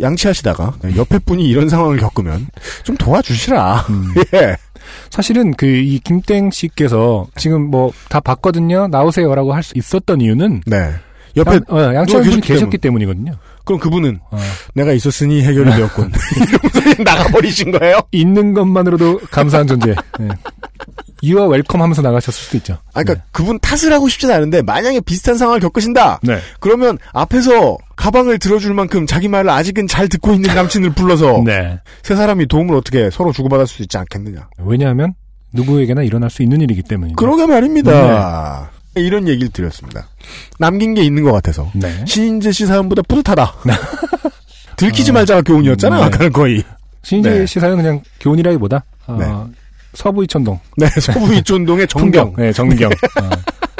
양치하시다가 옆에 분이 이런 상황을 겪으면 좀 도와주시라. 음. 예. 사실은 그 이 김땡 씨께서 지금 뭐 다 봤거든요. 나오세요라고 할 수 있었던 이유는 네. 옆에 양, 어, 양치하는 분이 계셨기 때문. 때문이거든요. 그럼 그분은 어. 내가 있었으니 해결이 되었군. 이러면서 나가버리신 거예요? 있는 것만으로도 감사한 존재. 네. 유아 웰컴 하면서 나가셨을 수도 있죠. 아, 그러니까 네. 그분 탓을 하고 싶진 않은데 만약에 비슷한 상황을 겪으신다. 네. 그러면 앞에서 가방을 들어줄 만큼 자기 말을 아직은 잘 듣고 있는 남친을 불러서 네. 세 사람이 도움을 어떻게 서로 주고받을 수 있지 않겠느냐. 왜냐하면 누구에게나 일어날 수 있는 일이기 때문입니다. 그러게 말입니다. 네. 이런 얘기를 드렸습니다. 남긴 게 있는 것 같아서 네. 신인재 씨 사연보다 뿌듯하다. 들키지 어... 말자가 교훈이었잖아. 네. 아까는 거의 신인재 네. 씨 사연은 그냥 교훈이라기보다 어... 네. 서부 이촌동. 네, 서부 이촌동의 정경. 네, 정경. 어,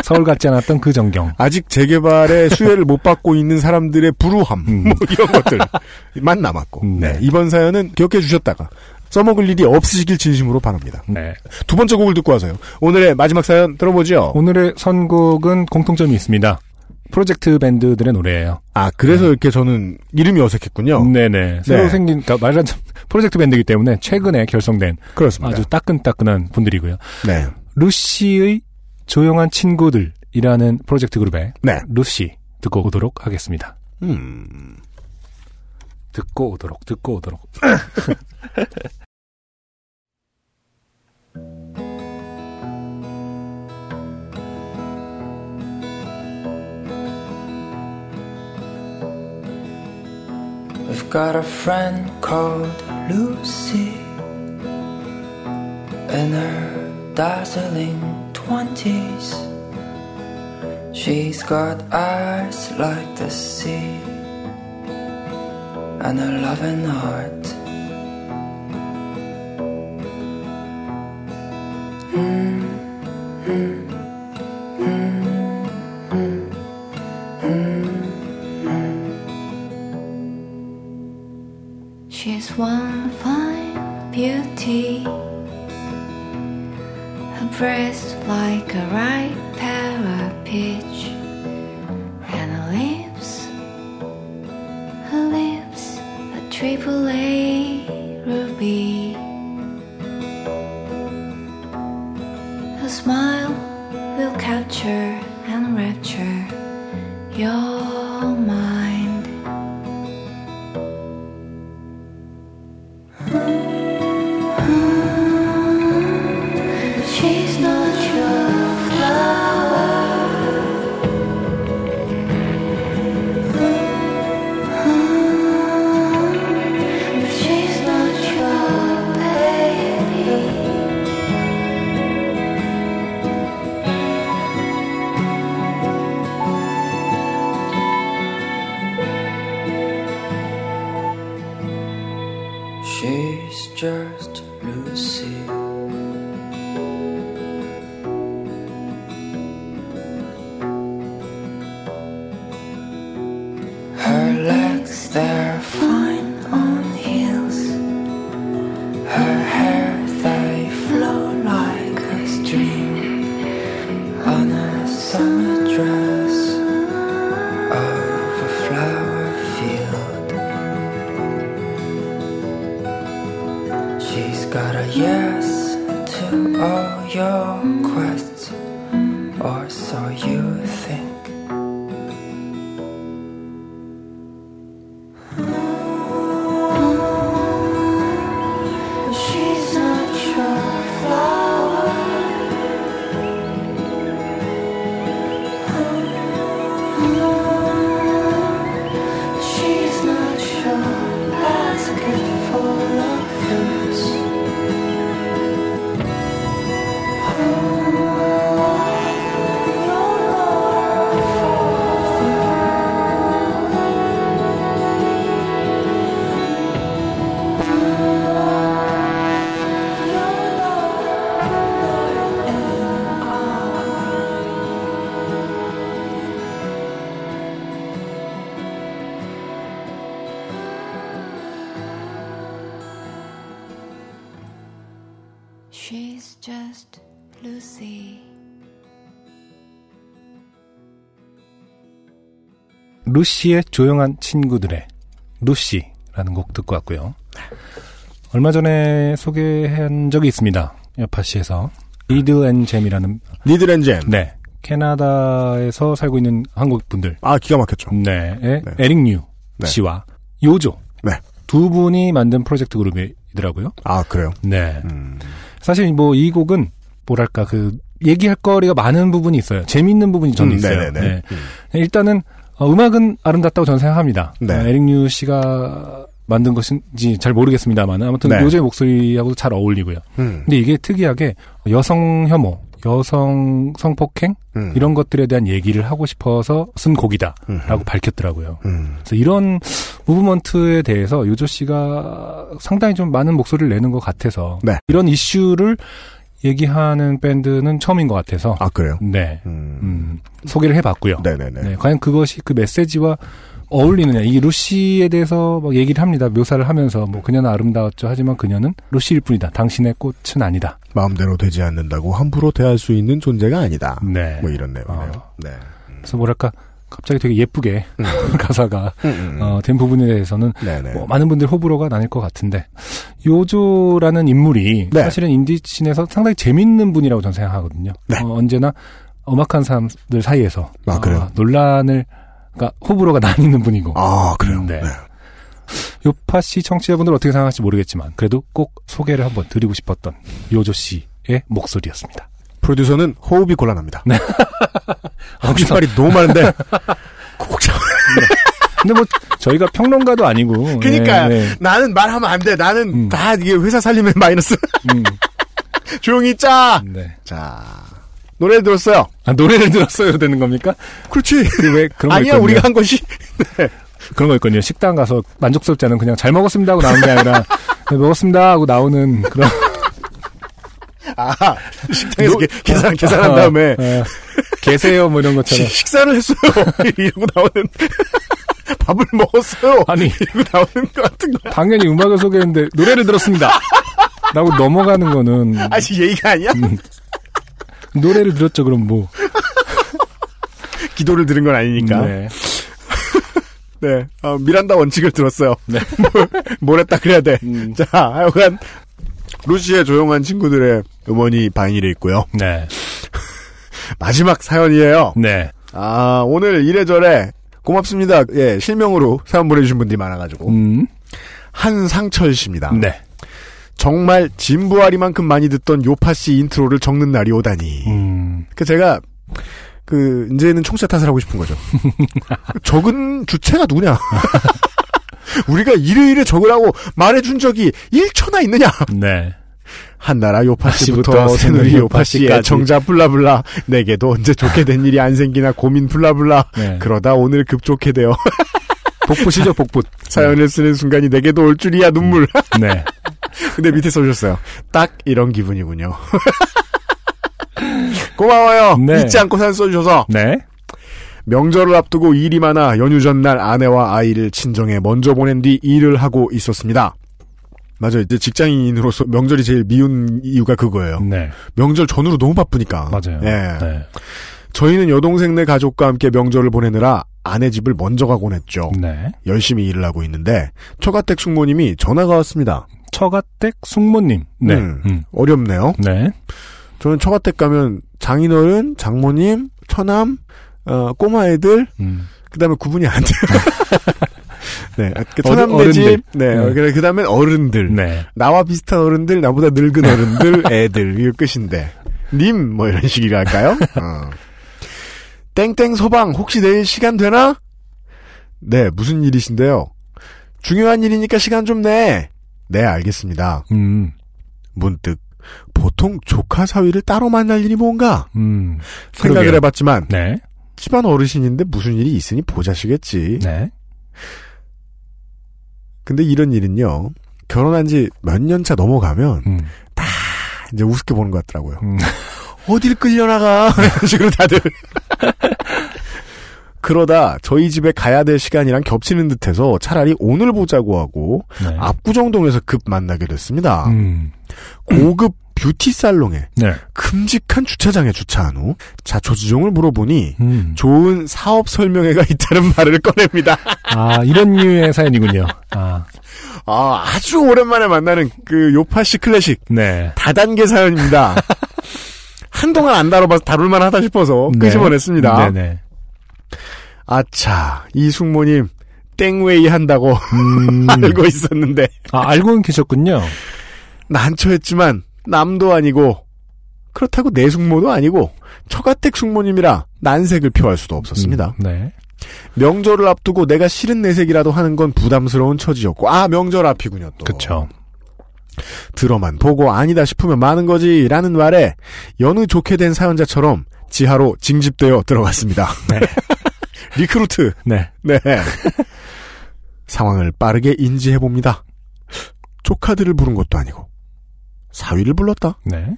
서울 같지 않았던 그 정경. 아직 재개발에 수혜를 못 받고 있는 사람들의 불우함, 음. 뭐 이런 것들만 남았고. 네. 네, 이번 사연은 기억해 주셨다가 써먹을 일이 없으시길 진심으로 바랍니다. 네. 두 번째 곡을 듣고 와서요. 오늘의 마지막 사연 들어보죠. 오늘의 선곡은 공통점이 있습니다. 프로젝트 밴드들의 노래예요. 아, 그래서 네. 이렇게 저는 이름이 어색했군요. 네네. 새로 네. 생긴, 그러니까 말하자면 프로젝트 밴드이기 때문에 최근에 결성된 그렇습니다. 아주 따끈따끈한 분들이고요. 네. 루시의 조용한 친구들이라는 프로젝트 그룹의 네. 루시 듣고 오도록 하겠습니다. 음. 듣고 오도록, 듣고 오도록. We've got a friend called Lucy in her dazzling twenties. She's got eyes like the sea and a loving heart. Mm-hmm. She's one fine beauty, her breast like a ripe pear peach, and her lips, her lips a triple A ruby. Her smile will capture and rapture your mind. 루시의 조용한 친구들의 루시라는 곡 듣고 왔고요. 얼마 전에 소개한 적이 있습니다. 여파시에서 니들 앤 잼이라는 니들 앤 잼. 네. 캐나다에서 살고 있는 한국 분들. 아, 기가 막혔죠. 네. 네. 에릭 류 네. 씨와 요조. 네. 두 분이 만든 프로젝트 그룹이더라고요. 아, 그래요? 네. 음. 사실 뭐 이 곡은 뭐랄까 그 얘기할 거리가 많은 부분이 있어요. 재미있는 부분이 저는 음, 있어요. 네네네. 네. 음. 일단은 어, 음악은 아름답다고 저는 생각합니다. 네. 어, 에릭 류 씨가 만든 것인지 잘 모르겠습니다만 아무튼 네. 요조의 목소리하고도 잘 어울리고요. 음. 근데 이게 특이하게 여성 혐오, 여성 성폭행 음. 이런 것들에 대한 얘기를 하고 싶어서 쓴 곡이다라고 음흠. 밝혔더라고요. 음. 그래서 이런 무브먼트에 대해서 요조 씨가 상당히 좀 많은 목소리를 내는 것 같아서 네. 이런 이슈를 얘기하는 밴드는 처음인 것 같아서. 아, 그래요? 네. 음. 음, 소개를 해봤고요. 네네네. 네, 과연 그것이 그 메시지와 어울리느냐. 이 루시에 대해서 막 얘기를 합니다. 묘사를 하면서. 뭐, 그녀는 아름다웠죠. 하지만 그녀는 루시일 뿐이다. 당신의 꽃은 아니다. 마음대로 되지 않는다고 함부로 대할 수 있는 존재가 아니다. 네. 뭐 이런 내용이네요. 어. 네. 그래서 뭐랄까, 갑자기 되게 예쁘게 음. 가사가 음, 음. 어, 된 부분에 대해서는 뭐 많은 분들 호불호가 나뉠 것 같은데 요조라는 인물이 네. 사실은 인디씬에서 상당히 재밌는 분이라고 저는 생각하거든요. 네. 어, 언제나 엄악한 사람들 사이에서 아, 어, 논란을 그러니까 호불호가 나뉘는 분이고 아 그래요? 네. 네. 요파 씨 청취자분들 어떻게 생각할지 모르겠지만 그래도 꼭 소개를 한번 드리고 싶었던 요조 씨의 목소리였습니다. 프로듀서는 호흡이 곤란합니다. 네. 혹시 말이 너무 많은데 꼭 참. 네. 근데 뭐 저희가 평론가도 아니고. 그러니까 네, 네. 나는 말하면 안 돼. 나는 음. 다 이게 회사 살림의 마이너스. 음. 조용히 짜. 네. 자 노래를 들었어요. 아, 노래를 들었어요 되는 겁니까? 그렇지. 왜 그런 아니야 있거든요. 우리가 한 것이. 네. 그런 거 있거든요. 식당 가서 만족스럽지 않은 그냥 잘 먹었습니다 하고 나온 게 아니라 네, 먹었습니다 하고 나오는 그런. 아, 식당에서 노, 계산, 계산한 아, 다음에. 아, 계세요, 뭐 이런 것처럼. 시, 식사를 했어요. 이러고 나오는. 밥을 먹었어요. 아니. 이러고 나오는 것 같은 거. 당연히 음악을 소개했는데, 노래를 들었습니다. 라고 넘어가는 거는. 아니, 예의가 아니야? 음, 노래를 들었죠, 그럼 뭐. 기도를 들은 건 아니니까. 네. 네. 어, 미란다 원칙을 들었어요. 네. 뭘, 뭘 했다 그래야 돼. 음. 자, 하여간. 루시의 조용한 친구들의 음원이 바이닐에 있고요. 네. 마지막 사연이에요. 네. 아, 오늘 이래저래 고맙습니다. 예, 실명으로 사연 보내주신 분들이 많아가지고. 음. 한상철 씨입니다. 네. 정말 진부아리만큼 많이 듣던 요파 씨 인트로를 적는 날이 오다니. 음. 그 제가, 그, 이제는 총세 탓을 하고 싶은 거죠. 적은 주체가 누구냐. 우리가 이래 이래 적으라고 말해준 적이 일 초나 있느냐? 네. 한나라 요파씨부터 새누리 요파씨까지 정자 블라블라 내게도 언제 좋게 된 일이 안 생기나 고민 블라블라 네. 그러다 오늘 급좋게 돼요. 복붙이죠 복붙. 사연을 쓰는 순간이 내게도 올 줄이야 눈물. 네. 근데 밑에 써주셨어요. 딱 이런 기분이군요. 고마워요. 네. 잊지 않고 사연 써주셔서. 네. 명절을 앞두고 일이 많아 연휴 전날 아내와 아이를 친정에 먼저 보낸 뒤 일을 하고 있었습니다. 맞아요. 이제 직장인으로서 명절이 제일 미운 이유가 그거예요. 네. 명절 전후로 너무 바쁘니까. 맞아요. 네. 네. 저희는 여동생네 가족과 함께 명절을 보내느라 아내 집을 먼저 가곤 했죠. 네. 열심히 일을 하고 있는데 처가댁 숙모님이 전화가 왔습니다. 처가댁 숙모님. 네. 음, 음. 어렵네요. 네. 저는 처가댁 가면 장인어른, 장모님, 처남 어, 꼬마 애들, 음. 그 다음에 구분이 안 돼요. 네. 처남네 집, 네. 음. 그 다음에 어른들. 네. 나와 비슷한 어른들, 나보다 늙은 어른들, 애들. 이게 끝인데. 님, 뭐 이런 식이랄까요? 어. 땡땡 소방, 혹시 내일 시간 되나? 네, 무슨 일이신데요? 중요한 일이니까 시간 좀 내. 네, 알겠습니다. 음. 문득. 보통 조카 사위를 따로 만날 일이 뭔가 음, 생각을 그러게요. 해봤지만 네. 집안 어르신인데 무슨 일이 있으니 보자시겠지. 네. 근데 이런 일은요 결혼한 지 몇 년 차 넘어가면 음. 다 이제 우습게 보는 것 같더라고요. 음. 어딜 끌려나가 이런 식으로 다들 그러다 저희 집에 가야 될 시간이랑 겹치는 듯해서 차라리 오늘 보자고 하고 네. 압구정동에서 급 만나게 됐습니다. 음. 고급 뷰티 살롱에 네. 큼직한 주차장에 주차한 후 자초지종을 물어보니 음. 좋은 사업 설명회가 있다는 말을 꺼냅니다. 아 이런 류의 사연이군요. 아. 아, 아주 오랜만에 만나는 그 요파시 클래식 네. 다단계 사연입니다. 한동안 안 다뤄봐서 다룰만 하다 싶어서 네. 끄집어냈습니다. 네네. 아차, 이 숙모님, 땡웨이 한다고 음. 알고 있었는데. 아, 알고는 계셨군요. 난처했지만, 남도 아니고, 그렇다고 내 숙모도 아니고, 처가댁 숙모님이라 난색을 표할 수도 없었습니다. 음, 네. 명절을 앞두고 내가 싫은 내색이라도 하는 건 부담스러운 처지였고, 아, 명절 앞이군요, 또. 그쵸. 들어만 보고 아니다 싶으면 많은 거지, 라는 말에, 여느 좋게 된 사연자처럼 지하로 징집되어 들어갔습니다. 네. 리크루트. 네. 네. 상황을 빠르게 인지해봅니다. 조카들을 부른 것도 아니고, 사위를 불렀다. 네.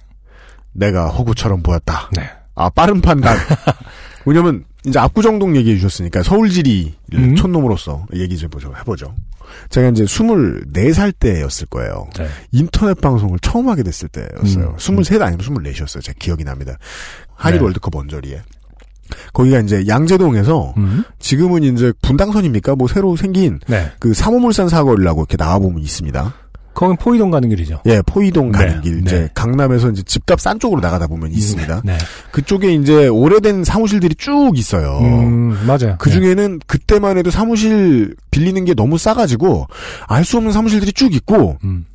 내가 허구처럼 보였다. 네. 아, 빠른 판단. 왜냐면, 이제 압구정동 얘기해 주셨으니까, 서울지리를 음. 촌놈으로서 얘기 좀 해보죠. 제가 이제 스물네 살 때였을 거예요. 네. 인터넷 방송을 처음 하게 됐을 때였어요. 음. 스물세 아니면 스물네이었어요. 제가 기억이 납니다. 한일 네. 월드컵 언저리에. 거기가 이제 양재동에서 음. 지금은 이제 분당선입니까? 뭐 새로 생긴 네. 그 삼호물산 사거리라고 이렇게 나와보면 있습니다. 거긴 포이동 가는 길이죠. 예, 포이동 가는 네, 길. 이제 네. 강남에서 이제 집값 싼 쪽으로 나가다 보면 있습니다. 네. 그쪽에 이제 오래된 사무실들이 쭉 있어요. 음, 맞아요. 그 중에는 네. 그때만 해도 사무실 빌리는 게 너무 싸가지고 알 수 없는 사무실들이 쭉 있고 음.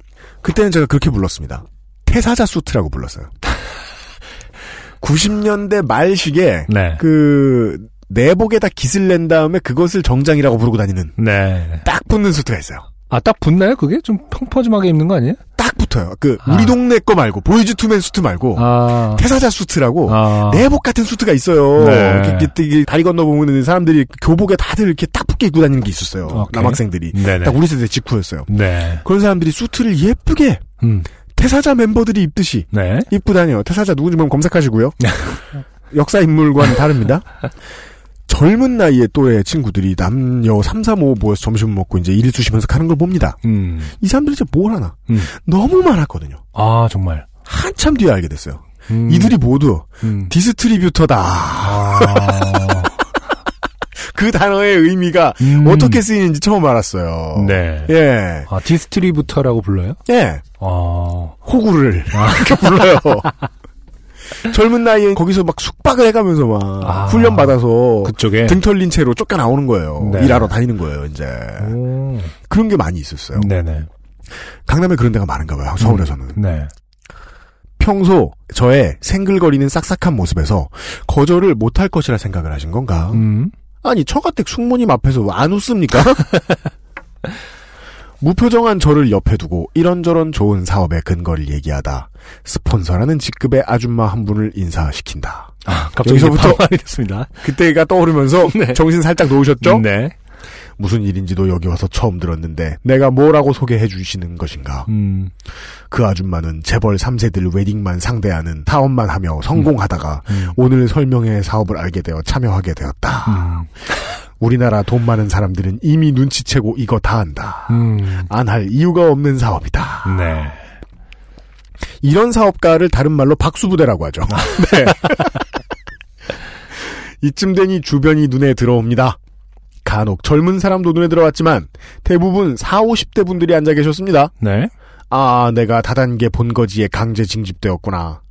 그때는 제가 그렇게 불렀습니다. 태사자 수트라고 불렀어요. 구십 년대 말식에 네. 그 내복에다 깃을 낸 다음에 그것을 정장이라고 부르고 다니는 네. 딱 붙는 수트가 있어요. 아, 딱 붙나요? 그게? 좀 평퍼짐하게 입는 거 아니에요? 딱 붙어요. 그 아. 우리 동네 거 말고 보이즈 투맨 수트 말고 아. 태사자 수트라고 아. 내복 같은 수트가 있어요. 네. 이렇게, 이렇게 다리 건너 보면 사람들이 교복에 다들 이렇게 딱 붙게 입고 다니는 게 있었어요. 오케이. 남학생들이 네네. 딱 우리 세대 직후였어요. 네. 그런 사람들이 수트를 예쁘게 음. 태사자 멤버들이 입듯이 네. 입고 다녀요. 태사자 누군지 한번 검색하시고요. 역사 인물과는 다릅니다. 젊은 나이에 또래 친구들이 남녀 삼, 삼, 오 모여서 점심 먹고 이제 일을 주시면서 가는 걸 봅니다. 음. 이 사람들이 이제 뭘 하나. 음. 너무 많았거든요. 아, 정말. 한참 뒤에 알게 됐어요. 음. 이들이 모두 음. 디스트리뷰터다. 아. 그 단어의 의미가 음. 어떻게 쓰이는지 처음 알았어요. 네. 예. 아, 디스트리뷰터라고 불러요? 예. 아. 호구를. 아. 이렇게 불러요. 젊은 나이엔 거기서 막 숙박을 해가면서 막 아, 훈련 받아서 그쪽에 등 털린 채로 쫓겨 나오는 거예요. 네. 일하러 다니는 거예요, 이제. 오. 그런 게 많이 있었어요. 네네. 강남에 그런 데가 많은가 봐요, 서울에서는. 음, 네. 평소 저의 생글거리는 싹싹한 모습에서 거절을 못할 것이라 생각을 하신 건가? 음. 아니, 처가댁 숙모님 앞에서 안 웃습니까? 무표정한 저를 옆에 두고 이런저런 좋은 사업의 근거를 얘기하다 스폰서라는 직급의 아줌마 한 분을 인사시킨다. 아, 갑자기 여기서부터 반말이 됐습니다. 그때가 떠오르면서 네. 정신 살짝 놓으셨죠? 네. 무슨 일인지도 여기 와서 처음 들었는데 내가 뭐라고 소개해 주시는 것인가. 음. 그 아줌마는 재벌 삼 세들 웨딩만 상대하는 사업만 하며 성공하다가 음. 음. 오늘 설명회 사업을 알게 되어 참여하게 되었다. 음. 우리나라 돈 많은 사람들은 이미 눈치채고 이거 다 한다. 음. 안 할 이유가 없는 사업이다. 네. 이런 사업가를 다른 말로 박수부대라고 하죠. 아. 네. 이쯤 되니 주변이 눈에 들어옵니다. 간혹 젊은 사람도 눈에 들어왔지만 대부분 사십, 오십 대 분들이 앉아 계셨습니다. 네. 아, 내가 다단계 본거지에 강제 징집되었구나.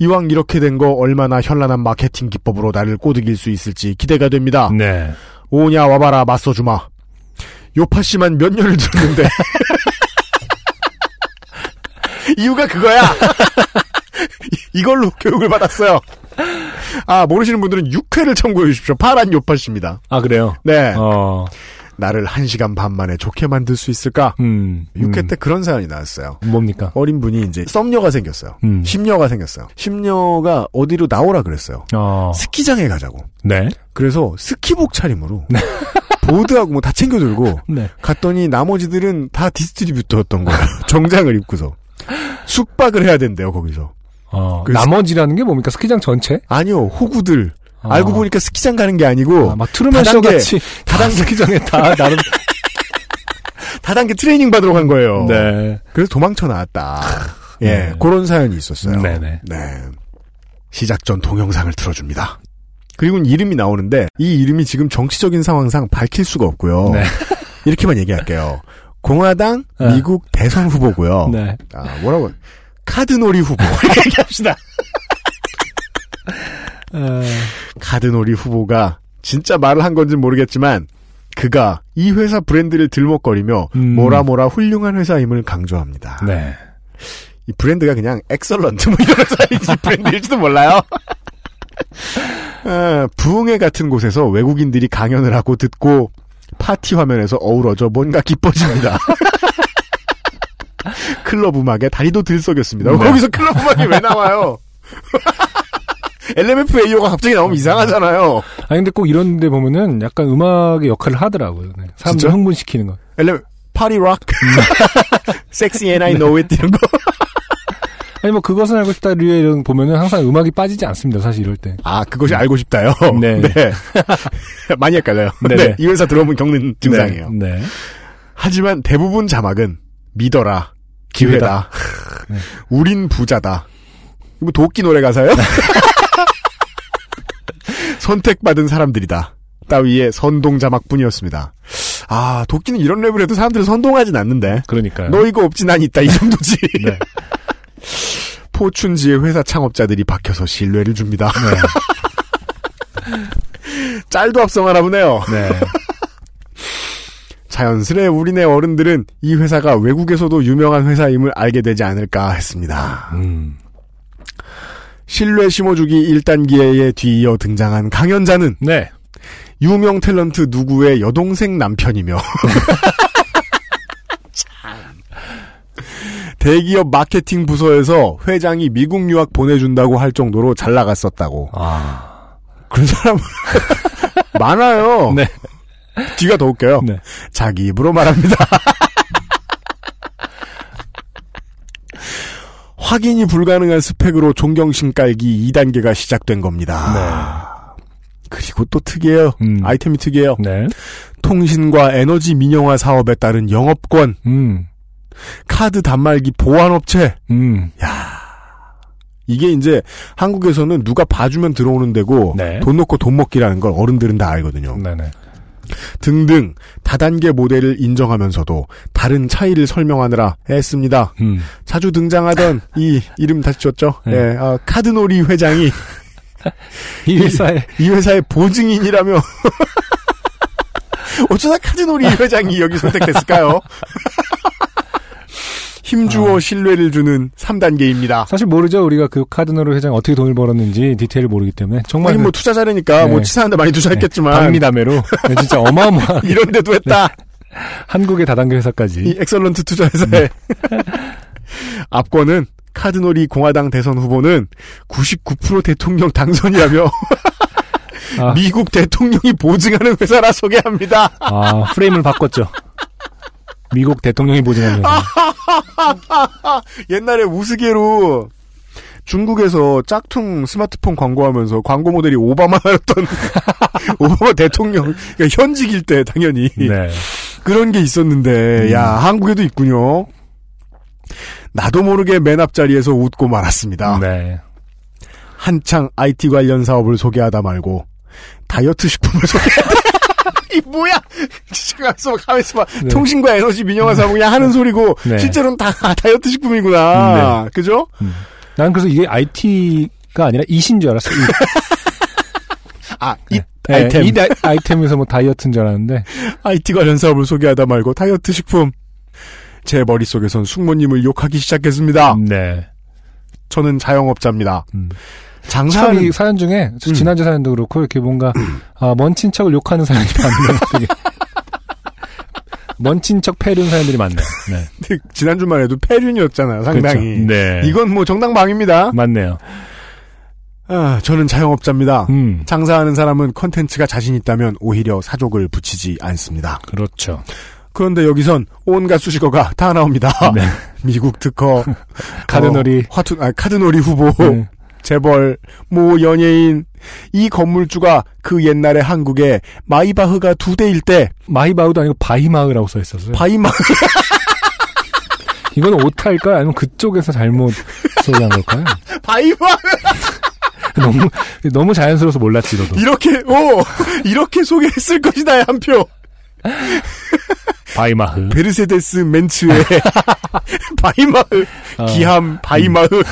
이왕 이렇게 된 거 얼마나 현란한 마케팅 기법으로 나를 꼬드길 수 있을지 기대가 됩니다. 네. 오냐 와봐라 맞서주마. 요파씨만 몇 년을 들었는데 이유가 그거야. 이걸로 교육을 받았어요. 아, 모르시는 분들은 육 회를 참고해 주십시오. 파란 요파씨입니다. 아, 그래요? 네. 어... 나를 한 시간 반 만에 좋게 만들 수 있을까? 음, 육 회 음. 때 그런 사연이 나왔어요. 뭡니까? 어린 분이 이제 썸녀가 생겼어요. 음. 심녀가 생겼어요. 심녀가 어디로 나오라 그랬어요. 어. 스키장에 가자고. 네. 그래서 스키복 차림으로 네. 보드하고 뭐 다 챙겨 들고 네. 갔더니 나머지들은 다 디스트리뷰터였던 거예요. 정장을 입고서. 숙박을 해야 된대요, 거기서. 어, 나머지라는 게 뭡니까? 스키장 전체? 아니요, 호구들. 알고 어. 보니까 스키장 가는 게 아니고 아, 막 트루먼 쇼 같이 다단계 스키장에 다 나름 다단계 트레이닝 받으러 간 거예요. 네. 그래서 도망쳐 나왔다. 예, 네. 그런 사연이 있었어요. 네네. 네. 시작 전 동영상을 틀어줍니다. 그리고 이름이 나오는데 이 이름이 지금 정치적인 상황상 밝힐 수가 없고요. 네. 이렇게만 얘기할게요. 공화당 네. 미국 대선 후보고요. 네. 아, 뭐라고 카드놀이 후보. 얘기합시다. 카드놀이 후보가 진짜 말을 한 건지는 모르겠지만 그가 이 회사 브랜드를 들먹거리며 음. 뭐라 뭐라 훌륭한 회사임을 강조합니다. 네. 이 브랜드가 그냥 엑설런트 뭐 이런 회사인지 브랜드일지도 몰라요. 아, 부흥회 같은 곳에서 외국인들이 강연을 하고 듣고 파티 화면에서 어우러져 뭔가 기뻐집니다. 클럽 음악에 다리도 들썩였습니다. 네. 거기서 클럽 음악이 왜 나와요? 엘엠에프에이오가 갑자기 나오면 이상하잖아요. 아, 근데 꼭 이런 데 보면은 약간 음악의 역할을 하더라고요. 네. 사람들 진짜? 흥분시키는 거. 엘엠 파티 락. 섹시 앤 아이 노 잇 이런 거. 아니 뭐 그것은 알고 싶다류에 이런 보면은 항상 음악이 빠지지 않습니다. 사실 이럴 때. 아, 그것이 알고 싶다요. 네. 네. 많이 헷갈려요. 네. 이 회사 들어오면 겪는 증상이에요. 네. 네. 하지만 대부분 자막은 믿어라. 기회다. 기회다. 네. 우린 부자다. 이거 도끼 노래 가사예요? 선택받은 사람들이다. 따위의 선동자막뿐이었습니다. 아, 도끼는 이런 랩을 해도 사람들을 선동하진 않는데. 그러니까요. 너 이거 없지 난 있다 이 정도지. 네. 포춘지의 회사 창업자들이 박혀서 신뢰를 줍니다. 네. 짤도 합성하나 보네요. 네. 자연스레 우리네 어른들은 이 회사가 외국에서도 유명한 회사임을 알게 되지 않을까 했습니다. 음. 신뢰 심어주기 일 단계에 뒤이어 등장한 강연자는 네. 유명 탤런트 누구의 여동생 남편이며 대기업 마케팅 부서에서 회장이 미국 유학 보내준다고 할 정도로 잘 나갔었다고. 아... 그런 사람 많아요. 네. 뒤가 더 웃겨요. 네. 자기 입으로 말합니다. 확인이 불가능한 스펙으로 존경심 깔기 이 단계가 시작된 겁니다. 네. 그리고 또 특이해요. 음. 아이템이 특이해요. 네. 통신과 에너지 민영화 사업에 따른 영업권, 음. 카드 단말기 보안업체. 음. 야, 이게 이제 한국에서는 누가 봐주면 들어오는 데고 네. 돈 놓고 돈 먹기라는 걸 어른들은 다 알거든요. 네네. 등등 다단계 모델을 인정하면서도 다른 차이를 설명하느라 애씁니다. 음. 자주 등장하던 이 이름 다시 줬죠. 네. 예, 아, 카드놀이 회장이 이 회사의 이, 이 회사의 보증인이라며 어쩌다 카드놀이 회장이 여기 선택됐을까요? 힘주어 아. 신뢰를 주는 삼 단계입니다. 사실 모르죠. 우리가 그 카드노르 회장 어떻게 돈을 벌었는지 디테일을 모르기 때문에. 정말. 아니, 그, 뭐 투자자라니까. 네. 뭐 치사한데 많이 투자했겠지만. 네. 박미담회로. 네, 진짜 어마어마한. 이런데도 했다. 네. 한국의 다단계 회사까지. 이 엑설런트 투자회사에. 네. 앞권은 카드놀이 공화당 대선 후보는 구십구 퍼센트 대통령 당선이라며. 아. 미국 대통령이 보증하는 회사라 소개합니다. 아, 프레임을 바꿨죠. 미국 대통령이 보증하는 옛날에 우스개로 중국에서 짝퉁 스마트폰 광고하면서 광고 모델이 오바마였던 오바마 대통령 그러니까 현직일 때 당연히 네. 그런 게 있었는데 음. 야 한국에도 있군요. 나도 모르게 맨 앞자리에서 웃고 말았습니다. 네. 한창 아이티 관련 사업을 소개하다 말고 다이어트 식품을 소개하다 이 뭐야? 가만있어 봐, 가만있어 봐. 네. 통신과 에너지 민영화 사업 그냥 하는 소리고 네. 실제로는 다 다이어트 식품이구나. 네. 그죠? 음. 난 그래서 이게 아이티가 아니라 이신 줄 알았어. 아, 이 네. 아이템. 네. 이 다, 아이템에서 뭐 다이어트인 줄 알았는데 아이티 관련 사업을 소개하다 말고 다이어트 식품. 제 머릿속에선 숙모님을 욕하기 시작했습니다. 네. 저는 자영업자입니다. 음. 장사하는 이 사연 중에 음. 지난주 사연도 그렇고 이렇게 뭔가 음. 아, 먼 친척을 욕하는 사연이 많네요. 먼 친척 폐륜 사연들이 많네요. 네. 지난주만 해도 폐륜이었잖아요. 상당히. 그렇죠. 네. 이건 뭐 정당방위입니다. 맞네요. 아, 저는 자영업자입니다. 음. 장사하는 사람은 컨텐츠가 자신 있다면 오히려 사족을 붙이지 않습니다. 그렇죠. 그런데 여기선 온갖 수식어가 다 나옵니다. 네. 미국 특허, 카드놀이, 어, 화투, 아, 카드놀이 후보. 네. 재벌, 모 연예인, 이 건물주가 그 옛날에 한국에 마이바흐가 두 대일 때 마이바흐도 아니고 바이마흐라고 써있었어요. 바이마흐. 이건 오타일까요? 아니면 그쪽에서 잘못 소개한 걸까요? 바이마흐. 너무 너무 자연스러워서 몰랐지 너도. 이렇게 오 이렇게 소개했을 것이다 한 표. 바이마흐. 베르세데스 멘츠의 바이마흐. 어. 기함 바이마흐. 음.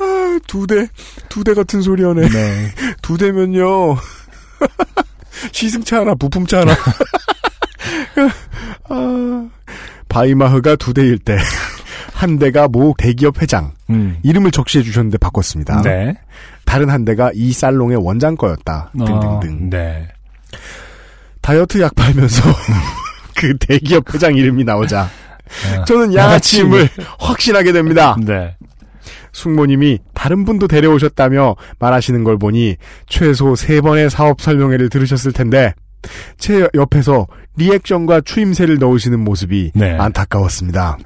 아, 두 대, 두 대 같은 소리하네. 네. 두 대면요. 시승차 하나, 부품차 하나. 아, 바이마흐가 두 대일 때, 한 대가 모 대기업 회장. 음. 이름을 적시해 주셨는데 바꿨습니다. 네. 다른 한 대가 이 살롱의 원장 거였다. 어, 등등등. 네. 다이어트 약 팔면서. 그 대기업 회장 이름이 나오자 아, 저는 양아치임을 확신하게 됩니다. 네. 숙모님이 다른 분도 데려오셨다며 말하시는 걸 보니 최소 세 번의 사업 설명회를 들으셨을 텐데 제 옆에서 리액션과 추임새를 넣으시는 모습이 네. 안타까웠습니다.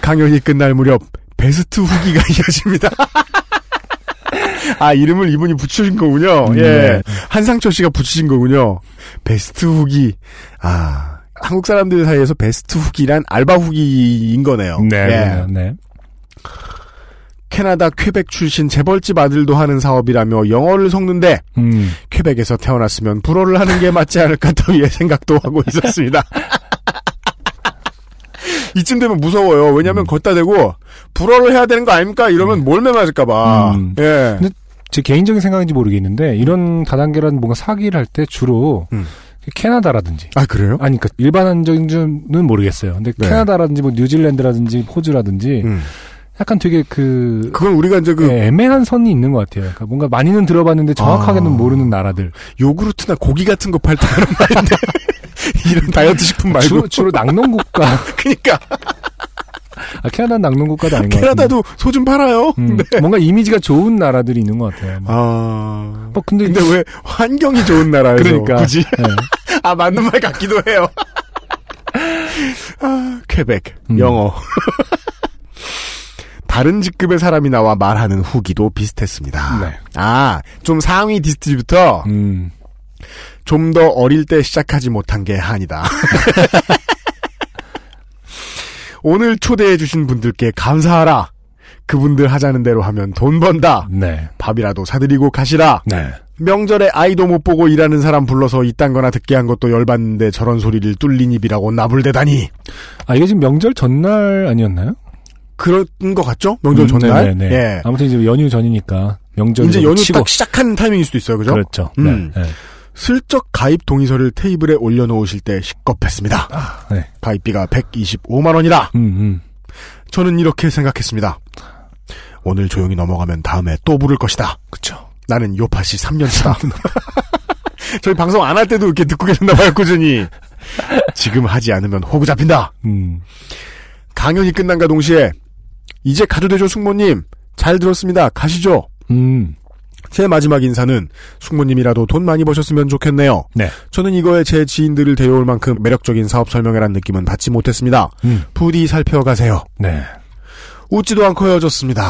강연이 끝날 무렵 베스트 후기가 이어집니다. 아, 이름을 이분이 붙이신 거군요. 음, 예. 네. 한상철 씨가 붙이신 거군요. 베스트 후기. 아... 한국 사람들 사이에서 베스트 후기란 알바 후기인 거네요. 네. 네. 네. 캐나다 퀘벡 출신 재벌집 아들도 하는 사업이라며 영어를 섞는데 음. 퀘벡에서 태어났으면 불어를 하는 게 맞지 않을까 따위의 생각도 하고 있었습니다. 이쯤 되면 무서워요. 왜냐하면 음. 걷다 대고 불어를 해야 되는 거 아닙니까? 이러면 음. 몰매 맞을까 봐. 음. 예. 근데 제 개인적인 생각인지 모르겠는데 이런 다단계라는 뭔가 사기를 할 때 주로 음. 캐나다라든지. 아, 그래요? 아니, 그러니까 일반적인지는 모르겠어요. 근데 네. 캐나다라든지 뭐 뉴질랜드라든지 호주라든지 음. 약간 되게 그 그건 우리가 이제 그 네, 애매한 선이 있는 것 같아요. 그러니까 뭔가 많이는 들어봤는데 정확하게는 아... 모르는 나라들. 요구르트나 고기 같은 거 팔 때 그런 말인데 이런 다이어트 식품 말고 주로, 주로 낙농국가. 그러니까 아, 캐나다 낙농국가도 아닌 것 같아요. 캐나다도 소 좀 팔아요. 음, 네. 뭔가 이미지가 좋은 나라들이 있는 것 같아요. 막. 아, 뭐 근데 근데 왜 환경이 좋은 나라에서 그러니까. 굳이 네. 아 맞는 말 같기도 해요. 아, 퀘벡 음. 영어. 다른 직급의 사람이 나와 말하는 후기도 비슷했습니다. 네. 아, 좀 상위 디스트리뷰터. 음. 좀 더 어릴 때 시작하지 못한 게 한이다. 오늘 초대해주신 분들께 감사하라. 그분들 하자는 대로 하면 돈 번다. 네. 밥이라도 사드리고 가시라. 네. 명절에 아이도 못 보고 일하는 사람 불러서 이딴 거나 듣게 한 것도 열받는데 저런 소리를 뚫린 입이라고 나불대다니. 아, 이게 지금 명절 전날 아니었나요? 그런 것 같죠? 명절 음, 전날? 네네. 예. 아무튼 이제 연휴 전이니까 명절 이제 연휴 치고. 딱 시작한 타이밍일 수도 있어요, 그죠? 그렇죠. 음. 네, 네. 슬쩍 가입 동의서를 테이블에 올려놓으실 때 식겁했습니다. 아, 네. 가입비가 백이십오만 원이라. 음, 음. 저는 이렇게 생각했습니다. 오늘 조용히 넘어가면 다음에 또 부를 것이다. 그렇죠. 나는 요파시 삼 년치다. 저희 방송 안 할 때도 이렇게 듣고 계셨나봐요, 꾸준히. 지금 하지 않으면 호구 잡힌다. 음. 강연이 끝난가 동시에. 이제 가도 되죠, 숙모님. 잘 들었습니다. 가시죠. 음. 제 마지막 인사는 숙모님이라도 돈 많이 버셨으면 좋겠네요. 네. 저는 이거에 제 지인들을 데려올 만큼 매력적인 사업 설명회란 느낌은 받지 못했습니다. 음. 부디 살펴가세요. 네. 웃지도 않고 헤어졌습니다.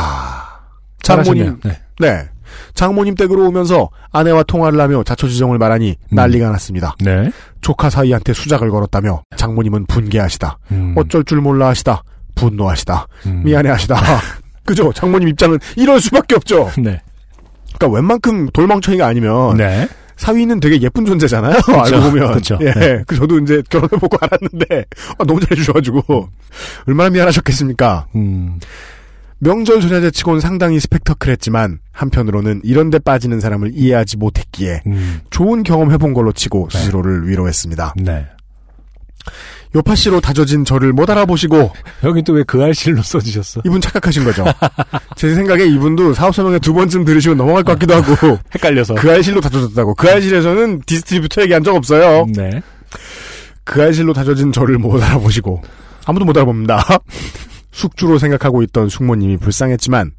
장모님. 네. 네. 장모님 댁으로 오면서 아내와 통화를 하며 자초지종을 말하니 음. 난리가 났습니다. 네. 조카 사이한테 수작을 걸었다며 장모님은 분개하시다. 음. 어쩔 줄 몰라 하시다. 분노하시다. 음. 미안해하시다. 그죠? 장모님 입장은 이럴 수밖에 없죠. 네. 그러니까 웬만큼 돌망청이가 아니면 네. 사위는 되게 예쁜 존재잖아요. 그쵸, 알고 보면. 그렇죠. 예. 네. 그 저도 이제 결혼해보고 알았는데 아, 너무 잘해주셔가지고 얼마나 미안하셨겠습니까. 음. 명절 전야제치곤 상당히 스펙터클했지만 한편으로는 이런 데 빠지는 사람을 이해하지 못했기에 음. 좋은 경험 해본 걸로 치고 네. 스스로를 위로했습니다. 네. 요파씨로 다져진 저를 못 알아보시고 여긴 또 왜 그 알씨로 써주셨어? 이분 착각하신 거죠. 제 생각에 이분도 사업 설명회 두 번쯤 들으시고 넘어갈 것 같기도 하고 헷갈려서 그 알씨로 다져졌다고. 그 알씨에서는 디스트리뷰터 얘기한 적 없어요. 네. 그 알씨로 다져진 저를 못 알아보시고 아무도 못 알아봅니다. 숙주로 생각하고 있던 숙모님이 불쌍했지만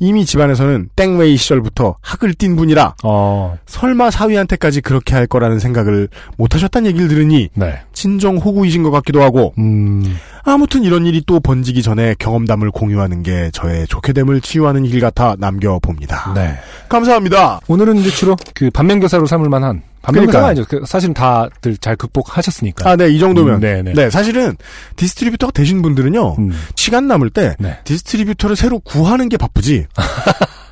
이미 집안에서는 땡웨이 시절부터 학을 띈 분이라 어. 설마 사위한테까지 그렇게 할 거라는 생각을 못하셨다는 얘기를 들으니 네. 진정 호구이신 것 같기도 하고 음. 아무튼 이런 일이 또 번지기 전에 경험담을 공유하는 게 저의 좋게됨을 치유하는 길 같아 남겨봅니다. 네. 감사합니다. 오늘은 이제 주로 그 반면교사로 삼을 만한 반면교사가 아니죠. 사실은 다들 잘 극복하셨으니까. 아, 네, 이 정도면. 음, 네, 네. 네, 사실은 디스트리뷰터가 되신 분들은요. 음. 시간 남을 때 네. 디스트리뷰터를 새로 구하는 게 바쁘지.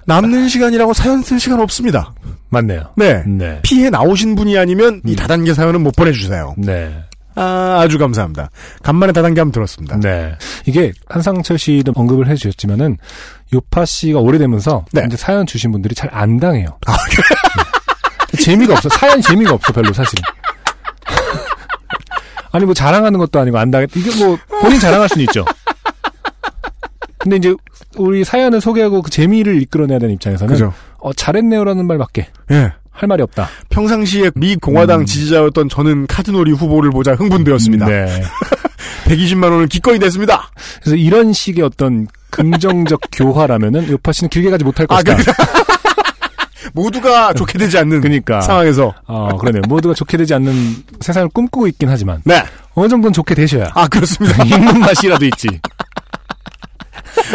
남는 시간이라고 사연 쓸 시간 없습니다. 맞네요. 네. 네. 피해 나오신 분이 아니면 음. 이 다단계 사연은 못 보내주세요. 네. 아, 아주 감사합니다. 간만에 다단계 한번 들었습니다. 네. 이게 한상철 씨도 언급을 해주셨지만은 요파 씨가 오래되면서 네. 이제 사연 주신 분들이 잘 안 당해요. 아, 네. 재미가 없어. 사연 재미가 없어 별로 사실. 아니 뭐 자랑하는 것도 아니고 안 당해. 이게 뭐 본인 자랑할 수는 있죠. 근데 이제 우리 사연을 소개하고 그 재미를 이끌어내야 되는 입장에서는 그죠. 어, 잘했네요라는 말밖에. 예. 할 말이 없다. 평상시에 미 공화당 음. 지지자였던 저는 카드놀이 후보를 보자 흥분되었습니다. 네. 백이십만 원을 기꺼이 냈습니다. 그래서 이런 식의 어떤 긍정적 교화라면은 요파 씨는 길게 가지 못할 것이다. 아, 그러니까. 모두가 좋게 되지 않는 그러니까. 상황에서. 어, 그러네요. 모두가 좋게 되지 않는 세상을 꿈꾸고 있긴 하지만. 네. 어느 정도는 좋게 되셔야. 아, 그렇습니다. 있는 맛이라도 있지.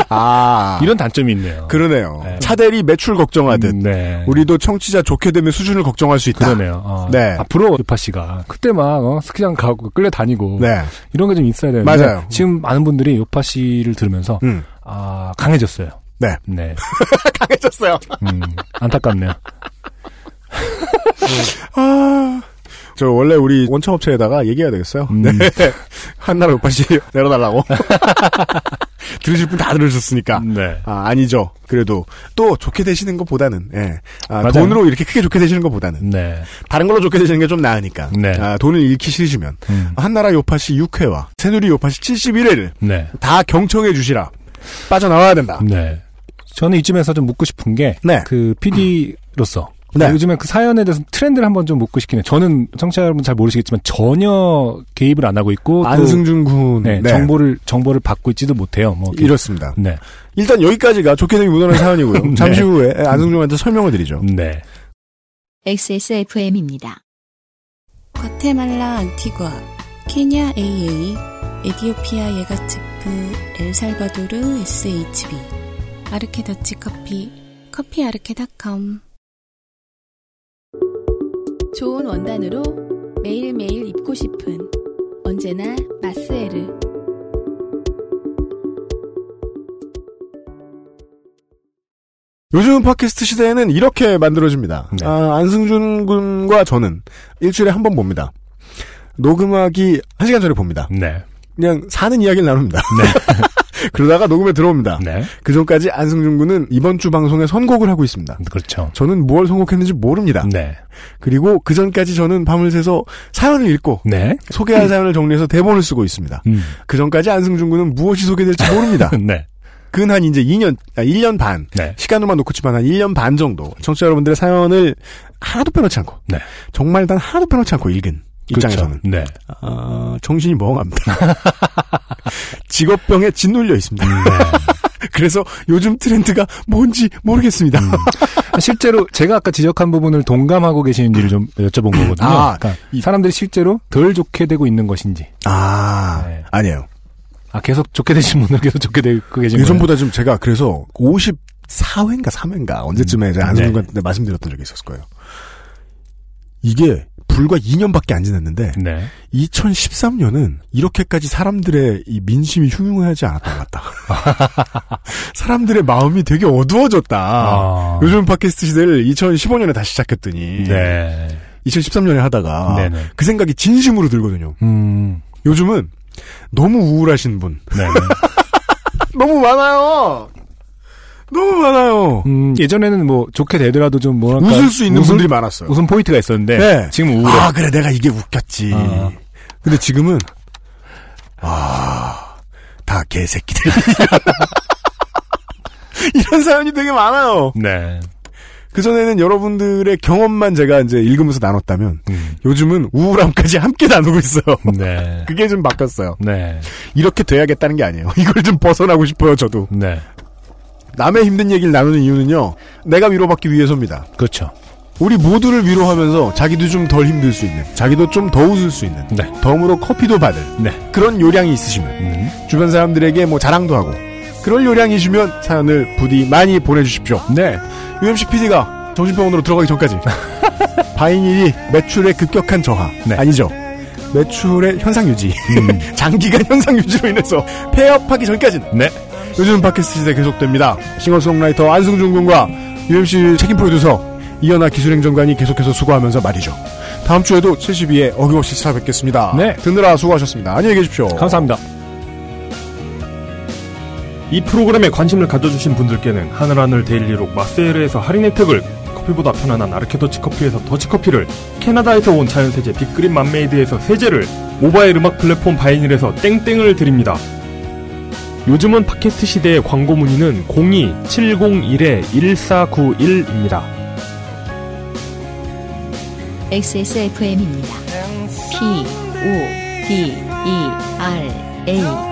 아. 이런 단점이 있네요. 그러네요. 네. 차대리 매출 걱정하듯. 음, 네. 우리도 청취자 좋게 되면 수준을 걱정할 수 있다. 그러네요. 어. 네. 앞으로 유파 씨가 그때 막 어, 스키장 가고 끌려다니고 네. 이런 게 좀 있어야 되는데 맞아요. 지금 많은 분들이 유파 씨를 들으면서 음. 아, 강해졌어요. 네. 네. 강해졌어요. 음, 안타깝네요. 아. 저 원래 우리 원청업체에다가 얘기해야 되겠어요. 음. 네. 한나라 오빠씨 내려달라고. 들으실 분 다 들으셨으니까. 네. 아, 아니죠. 그래도 또 좋게 되시는 것보다는 예. 아, 돈으로 이렇게 크게 좋게 되시는 것보다는 네. 다른 걸로 좋게 되시는 게 좀 나으니까. 네. 아, 돈을 잃기 싫으시면 음. 한나라 요파시 육 회와 새누리 요파시 칠십일 회를 네. 다 경청해 주시라. 빠져나와야 된다. 네. 저는 이쯤에서 좀 묻고 싶은 게 네. 그 피디로서 음. 네. 요즘에 그 사연에 대해서 트렌드를 한번 좀 묻고 싶긴 해요. 저는 청취자 여러분 잘 모르시겠지만 전혀 개입을 안 하고 있고 안승준 군 네, 네. 정보를 정보를 받고 있지도 못해요. 뭐 이렇습니다. 네. 일단 여기까지가 좋게 되기 무난한 사연이고요. 네. 잠시 후에 안승준한테 설명을 드리죠. 네. 엑스에스에프엠입니다. 과테말라, 안티과, 케냐 에이에이, 에티오피아 예가츠프, 엘살바도르 에스에이치비, 아르케 더치 커피, 커피 아르케닷컴. 좋은 원단으로 매일매일 입고 싶은 언제나 마스에르. 요즘 팟캐스트 시대에는 이렇게 만들어집니다. 네. 아, 안승준 군과 저는 일주일에 한 번 봅니다. 녹음하기 한 시간 전에 봅니다. 네. 그냥 사는 이야기를 나눕니다. 네. 그러다가 녹음에 들어옵니다. 네. 그 전까지 안승준 군은 이번 주 방송에 선곡을 하고 있습니다. 그렇죠. 저는 뭘 선곡했는지 모릅니다. 네. 그리고 그 전까지 저는 밤을 새서 사연을 읽고 네. 소개할 사연을 정리해서 대본을 쓰고 있습니다. 음. 그 전까지 안승준 군은 무엇이 소개될지 모릅니다. 네. 근한 이제 이 년, 아, 일 년 반. 네. 시간으로만 놓고 치면 한 일 년 반 정도. 청취자 여러분들의 사연을 하나도 빼놓지 않고. 네. 정말 단 하나도 빼놓지 않고 읽은. 입장에서는. 그렇죠. 네. 어, 정신이 멍합니다. 직업병에 짓눌려 있습니다. 네. 그래서 요즘 트렌드가 뭔지 모르겠습니다. 음. 실제로 제가 아까 지적한 부분을 동감하고 계시는지를 좀 여쭤본 거거든요. 아, 그러니까 이, 사람들이 실제로 덜 좋게 되고 있는 것인지. 아, 네. 아니에요. 아, 계속 좋게 되신 분들 계속 좋게 되고 계신 분들. 예전보다 지금 제가 그래서 오십사 회인가 삼 회인가 언제쯤에 음. 안승준 네. 말씀드렸던 적이 있었을 거예요. 이게 불과 이 년밖에 안 지났는데 네. 이천십삼 년은 이렇게까지 사람들의 이 민심이 흉흉하지 않았던 것 같다. 사람들의 마음이 되게 어두워졌다. 아. 요즘 팟캐스트 시대를 이천십오 년에 다시 시작했더니 네. 이천십삼 년에 하다가 네네. 그 생각이 진심으로 들거든요. 음. 요즘은 너무 우울하신 분 너무 많아요. 너무 많아요. 음, 예전에는 뭐 좋게 되더라도 좀 뭐랄까 웃을 수 있는 웃음, 분들이 많았어요. 웃음 포인트가 있었는데 네. 지금 우울해. 아 그래 내가 이게 웃겼지. 아. 근데 지금은 아 다 개새끼들 이런 사연이 되게 많아요. 네. 그 전에는 여러분들의 경험만 제가 이제 읽으면서 나눴다면 음. 요즘은 우울함까지 함께 나누고 있어요. 네. 그게 좀 바뀌었어요. 네. 이렇게 돼야겠다는 게 아니에요. 이걸 좀 벗어나고 싶어요, 저도. 네. 남의 힘든 얘기를 나누는 이유는요. 내가 위로받기 위해서입니다. 그렇죠. 우리 모두를 위로하면서 자기도 좀 덜 힘들 수 있는, 자기도 좀 더 웃을 수 있는, 네. 덤으로 커피도 받을 네. 그런 요량이 있으시면 음. 주변 사람들에게 뭐 자랑도 하고 그럴 요량이시면 사연을 부디 많이 보내주십시오. 네. 유엠씨 피디가 정신병원으로 들어가기 전까지 바이닐이 매출의 급격한 저하 네. 아니죠. 매출의 현상 유지 음. 장기간 현상 유지로 인해서 폐업하기 전까지는 네. 요즘 팟캐스트 시대 계속됩니다. 싱어송라이터 안승준 군과 유엠씨 책임 프로듀서 이현아 기술행정관이 계속해서 수고하면서 말이죠. 다음 주에도 칠십이 회 어김없이 찾아뵙겠습니다. 네. 듣느라 수고하셨습니다. 안녕히 계십시오. 감사합니다. 이 프로그램에 관심을 가져주신 분들께는 하늘하늘 데일리로 마스에르에서 할인 혜택을, 커피보다 편안한 아르케 더치커피에서 더치커피를, 캐나다에서 온 자연세제 빅그린 맘메이드에서 세제를, 모바일 음악 플랫폼 바이닐에서 땡땡을 드립니다. 요즘은 팟캐스트 시대의 광고 문의는 공이 칠공일 일사구일입니다. 엑스에스에프엠입니다. P, O, D, E, R, A